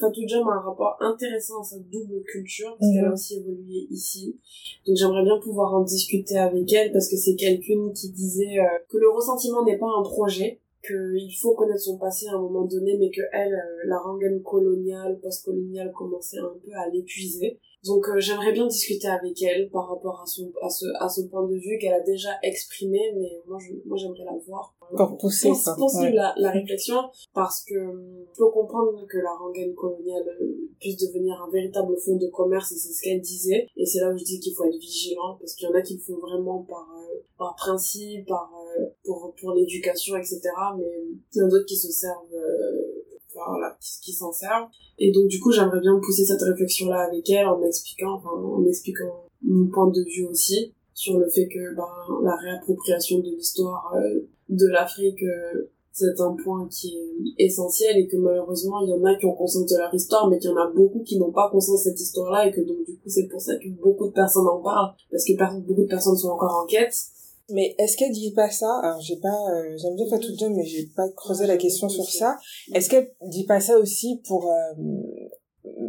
Fatou Diome a un rapport intéressant à sa double culture, parce mmh. qu'elle a aussi évolué ici. Donc j'aimerais bien pouvoir en discuter avec elle, parce que c'est quelqu'une qui disait euh, que le ressentiment n'est pas un projet, qu'il faut connaître son passé à un moment donné, mais que elle, euh, la rengaine coloniale, post-coloniale, commençait un peu à l'épuiser. Donc euh, j'aimerais bien discuter avec elle par rapport à son à ce à ce point de vue qu'elle a déjà exprimé, mais moi je moi j'aimerais la voir pour pousser pour, pour ouais. la, la réflexion, parce que euh, faut comprendre que la rengaine coloniale euh, puisse devenir un véritable fonds de commerce, et c'est ce qu'elle disait, et c'est là où je dis qu'il faut être vigilant, parce qu'il y en a qui le font vraiment par euh, par principe, par euh, pour pour l'éducation, etc., mais il y en a d'autres qui se servent euh, voilà, qui s'en servent. Et donc du coup j'aimerais bien pousser cette réflexion là avec elle, en expliquant enfin, en expliquant mon point de vue aussi sur le fait que ben la réappropriation de l'histoire euh, de l'Afrique euh, c'est un point qui est essentiel et que malheureusement il y en a qui ont conscience de leur histoire mais qu'il y en a beaucoup qui n'ont pas conscience de cette histoire-là et que donc du coup c'est pour ça que beaucoup de personnes en parlent parce que beaucoup de personnes sont encore en quête. Mais est-ce qu'elle dit pas ça? Alors j'ai pas, euh, j'aime bien Fatou Diome mais j'ai pas creusé la question sur ça. Est-ce qu'elle dit pas ça aussi pour euh,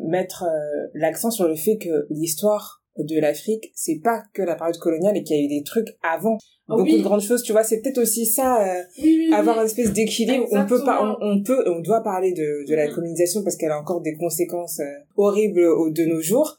mettre euh, l'accent sur le fait que l'histoire de l'Afrique, c'est pas que la période coloniale et qu'il y a eu des trucs avant, oh, beaucoup oui. de grandes choses, tu vois, c'est peut-être aussi ça, euh, oui, oui, avoir oui. une espèce d'équilibre. Exactement. On peut pas, on, on peut, on doit parler de, de la colonisation parce qu'elle a encore des conséquences euh, horribles au, de nos jours,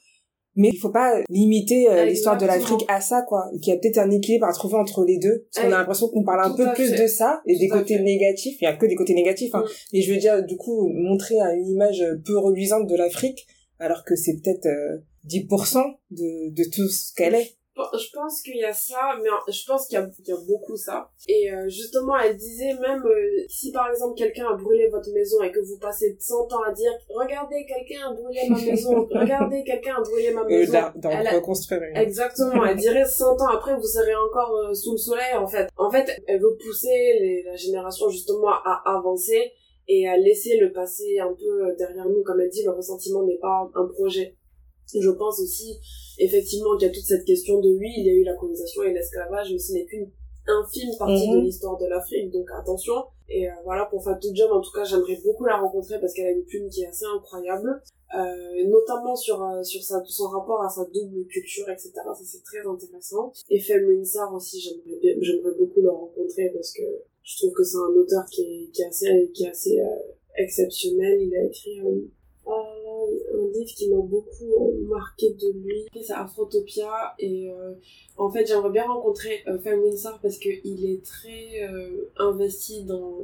mais il faut pas limiter euh, l'histoire de l'Afrique à ça, quoi, et qu'il y a peut-être un équilibre à trouver entre les deux, parce qu'on a l'impression qu'on parle un tout peu plus fait. de ça, et tout des côtés fait. négatifs, il y a que des côtés négatifs, hein, mais je veux dire, du coup, montrer euh, une image peu reluisante de l'Afrique, alors que c'est peut-être euh, dix pour cent de, de tout ce qu'elle est. Je pense qu'il y a ça, mais je pense qu'il y a, qu'il y a beaucoup ça. Et euh, justement, elle disait même, euh, si par exemple quelqu'un a brûlé votre maison et que vous passez cent ans à dire « Regardez, quelqu'un a brûlé ma maison, regardez, quelqu'un a brûlé ma maison. » D'en reconstruire une. Exactement, elle dirait cent ans après, vous serez encore euh, sous le soleil en fait. En fait, elle veut pousser les, la génération justement à avancer et à laisser le passé un peu derrière nous. Comme elle dit, le ressentiment n'est pas un projet. Je pense aussi, effectivement, qu'il y a toute cette question de oui, il y a eu la colonisation et l'esclavage, mais ce n'est qu'une infime partie mmh. de l'histoire de l'Afrique, donc attention. Et euh, voilà, pour Fatou Diome, en tout cas, j'aimerais beaucoup la rencontrer parce qu'elle a une plume qui est assez incroyable, euh, notamment sur, euh, sur sa, son rapport à sa double culture, et cetera. Ça, c'est très intéressant. Et Felwine Sarr aussi, j'aimerais, j'aimerais beaucoup la rencontrer parce que je trouve que c'est un auteur qui est, qui est assez, qui est assez euh, exceptionnel. Il a écrit... Euh, un livre qui m'a beaucoup marqué de lui, c'est Afrotopia, et euh, en fait j'aimerais bien rencontrer euh, Felwine Sarr parce qu'il est très euh, investi dans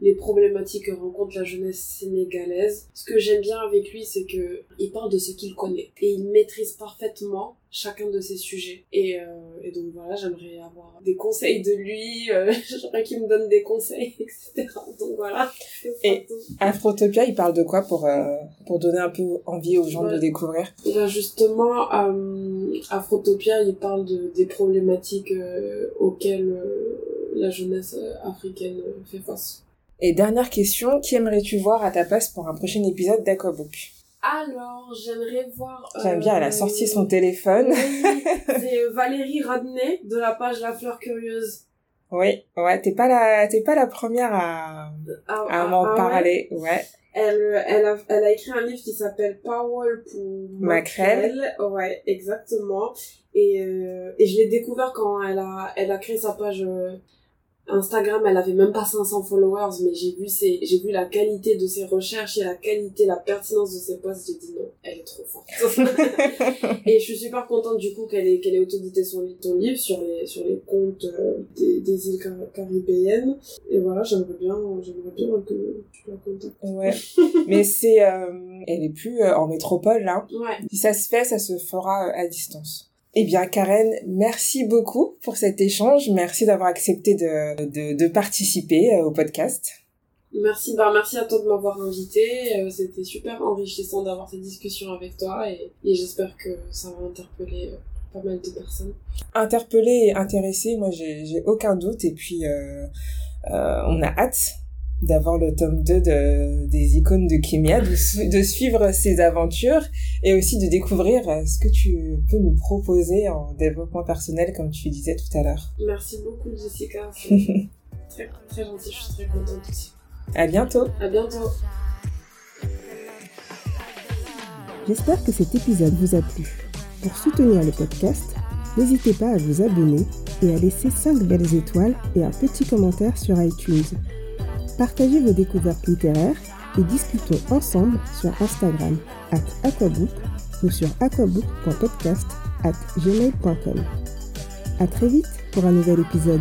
les problématiques que rencontre la jeunesse sénégalaise. Ce que j'aime bien avec lui, c'est qu'il parle de ce qu'il connaît et il maîtrise parfaitement chacun de ses sujets, et, euh, et donc voilà, j'aimerais avoir des conseils de lui, euh, j'aimerais qu'il me donne des conseils, et cetera. Donc voilà. Et Afrotopia, il parle de quoi pour, euh, pour donner un peu envie aux gens ouais. de le découvrir? Et bien justement, euh, Afrotopia, il parle de, des problématiques euh, auxquelles euh, la jeunesse africaine euh, fait face. Et dernière question, qui aimerais-tu voir à ta place pour un prochain épisode d'Aquabook? Alors, j'aimerais voir... Euh, J'aime bien, elle a sorti son téléphone. Oui, c'est Valérie Radney, de la page La Fleur Curieuse. Oui, ouais, t'es pas la, t'es pas la première à, ah, à m'en ah, parler, ouais. ouais. Elle, elle a, elle a écrit un livre qui s'appelle Parole pour Macrel. Ouais, exactement. Et, euh, et je l'ai découvert quand elle a, elle a créé sa page euh, Instagram. Elle avait même pas cinq cents followers, mais j'ai vu ses, j'ai vu la qualité de ses recherches et la qualité, la pertinence de ses posts. J'ai dit non, elle est trop forte. Et je suis super contente du coup qu'elle ait, qu'elle ait auto-édité son, ton livre sur les, sur les comptes euh, des, des îles car- caribéennes. Et voilà, j'aimerais bien, j'aimerais bien que tu la contactes. Ouais. Mais c'est, euh, elle est plus euh, en métropole là. Ouais. Si ça se fait, ça se fera euh, à distance. Eh bien, Karen, merci beaucoup pour cet échange. Merci d'avoir accepté de, de, de participer au podcast. Merci, bah, merci à toi de m'avoir invitée. Euh, c'était super enrichissant d'avoir cette discussion avec toi et, et j'espère que ça va interpeller euh, pas mal de personnes. Interpeller et intéresser, moi, j'ai, j'ai aucun doute. Et puis, euh, euh, on a hâte d'avoir le tome deux de, des icônes de Kimia, de, su- de suivre ses aventures et aussi de découvrir ce que tu peux nous proposer en développement personnel, comme tu disais tout à l'heure. Merci beaucoup, Jessica. C'est très, très gentil, je suis très contente aussi. À bientôt. À bientôt. J'espère que cet épisode vous a plu. Pour soutenir le podcast, n'hésitez pas à vous abonner et à laisser cinq belles étoiles et un petit commentaire sur iTunes. Partagez vos découvertes littéraires et discutons ensemble sur Instagram arobase aquabook ou sur aquabook point podcast arobase gmail point com. À très vite pour un nouvel épisode.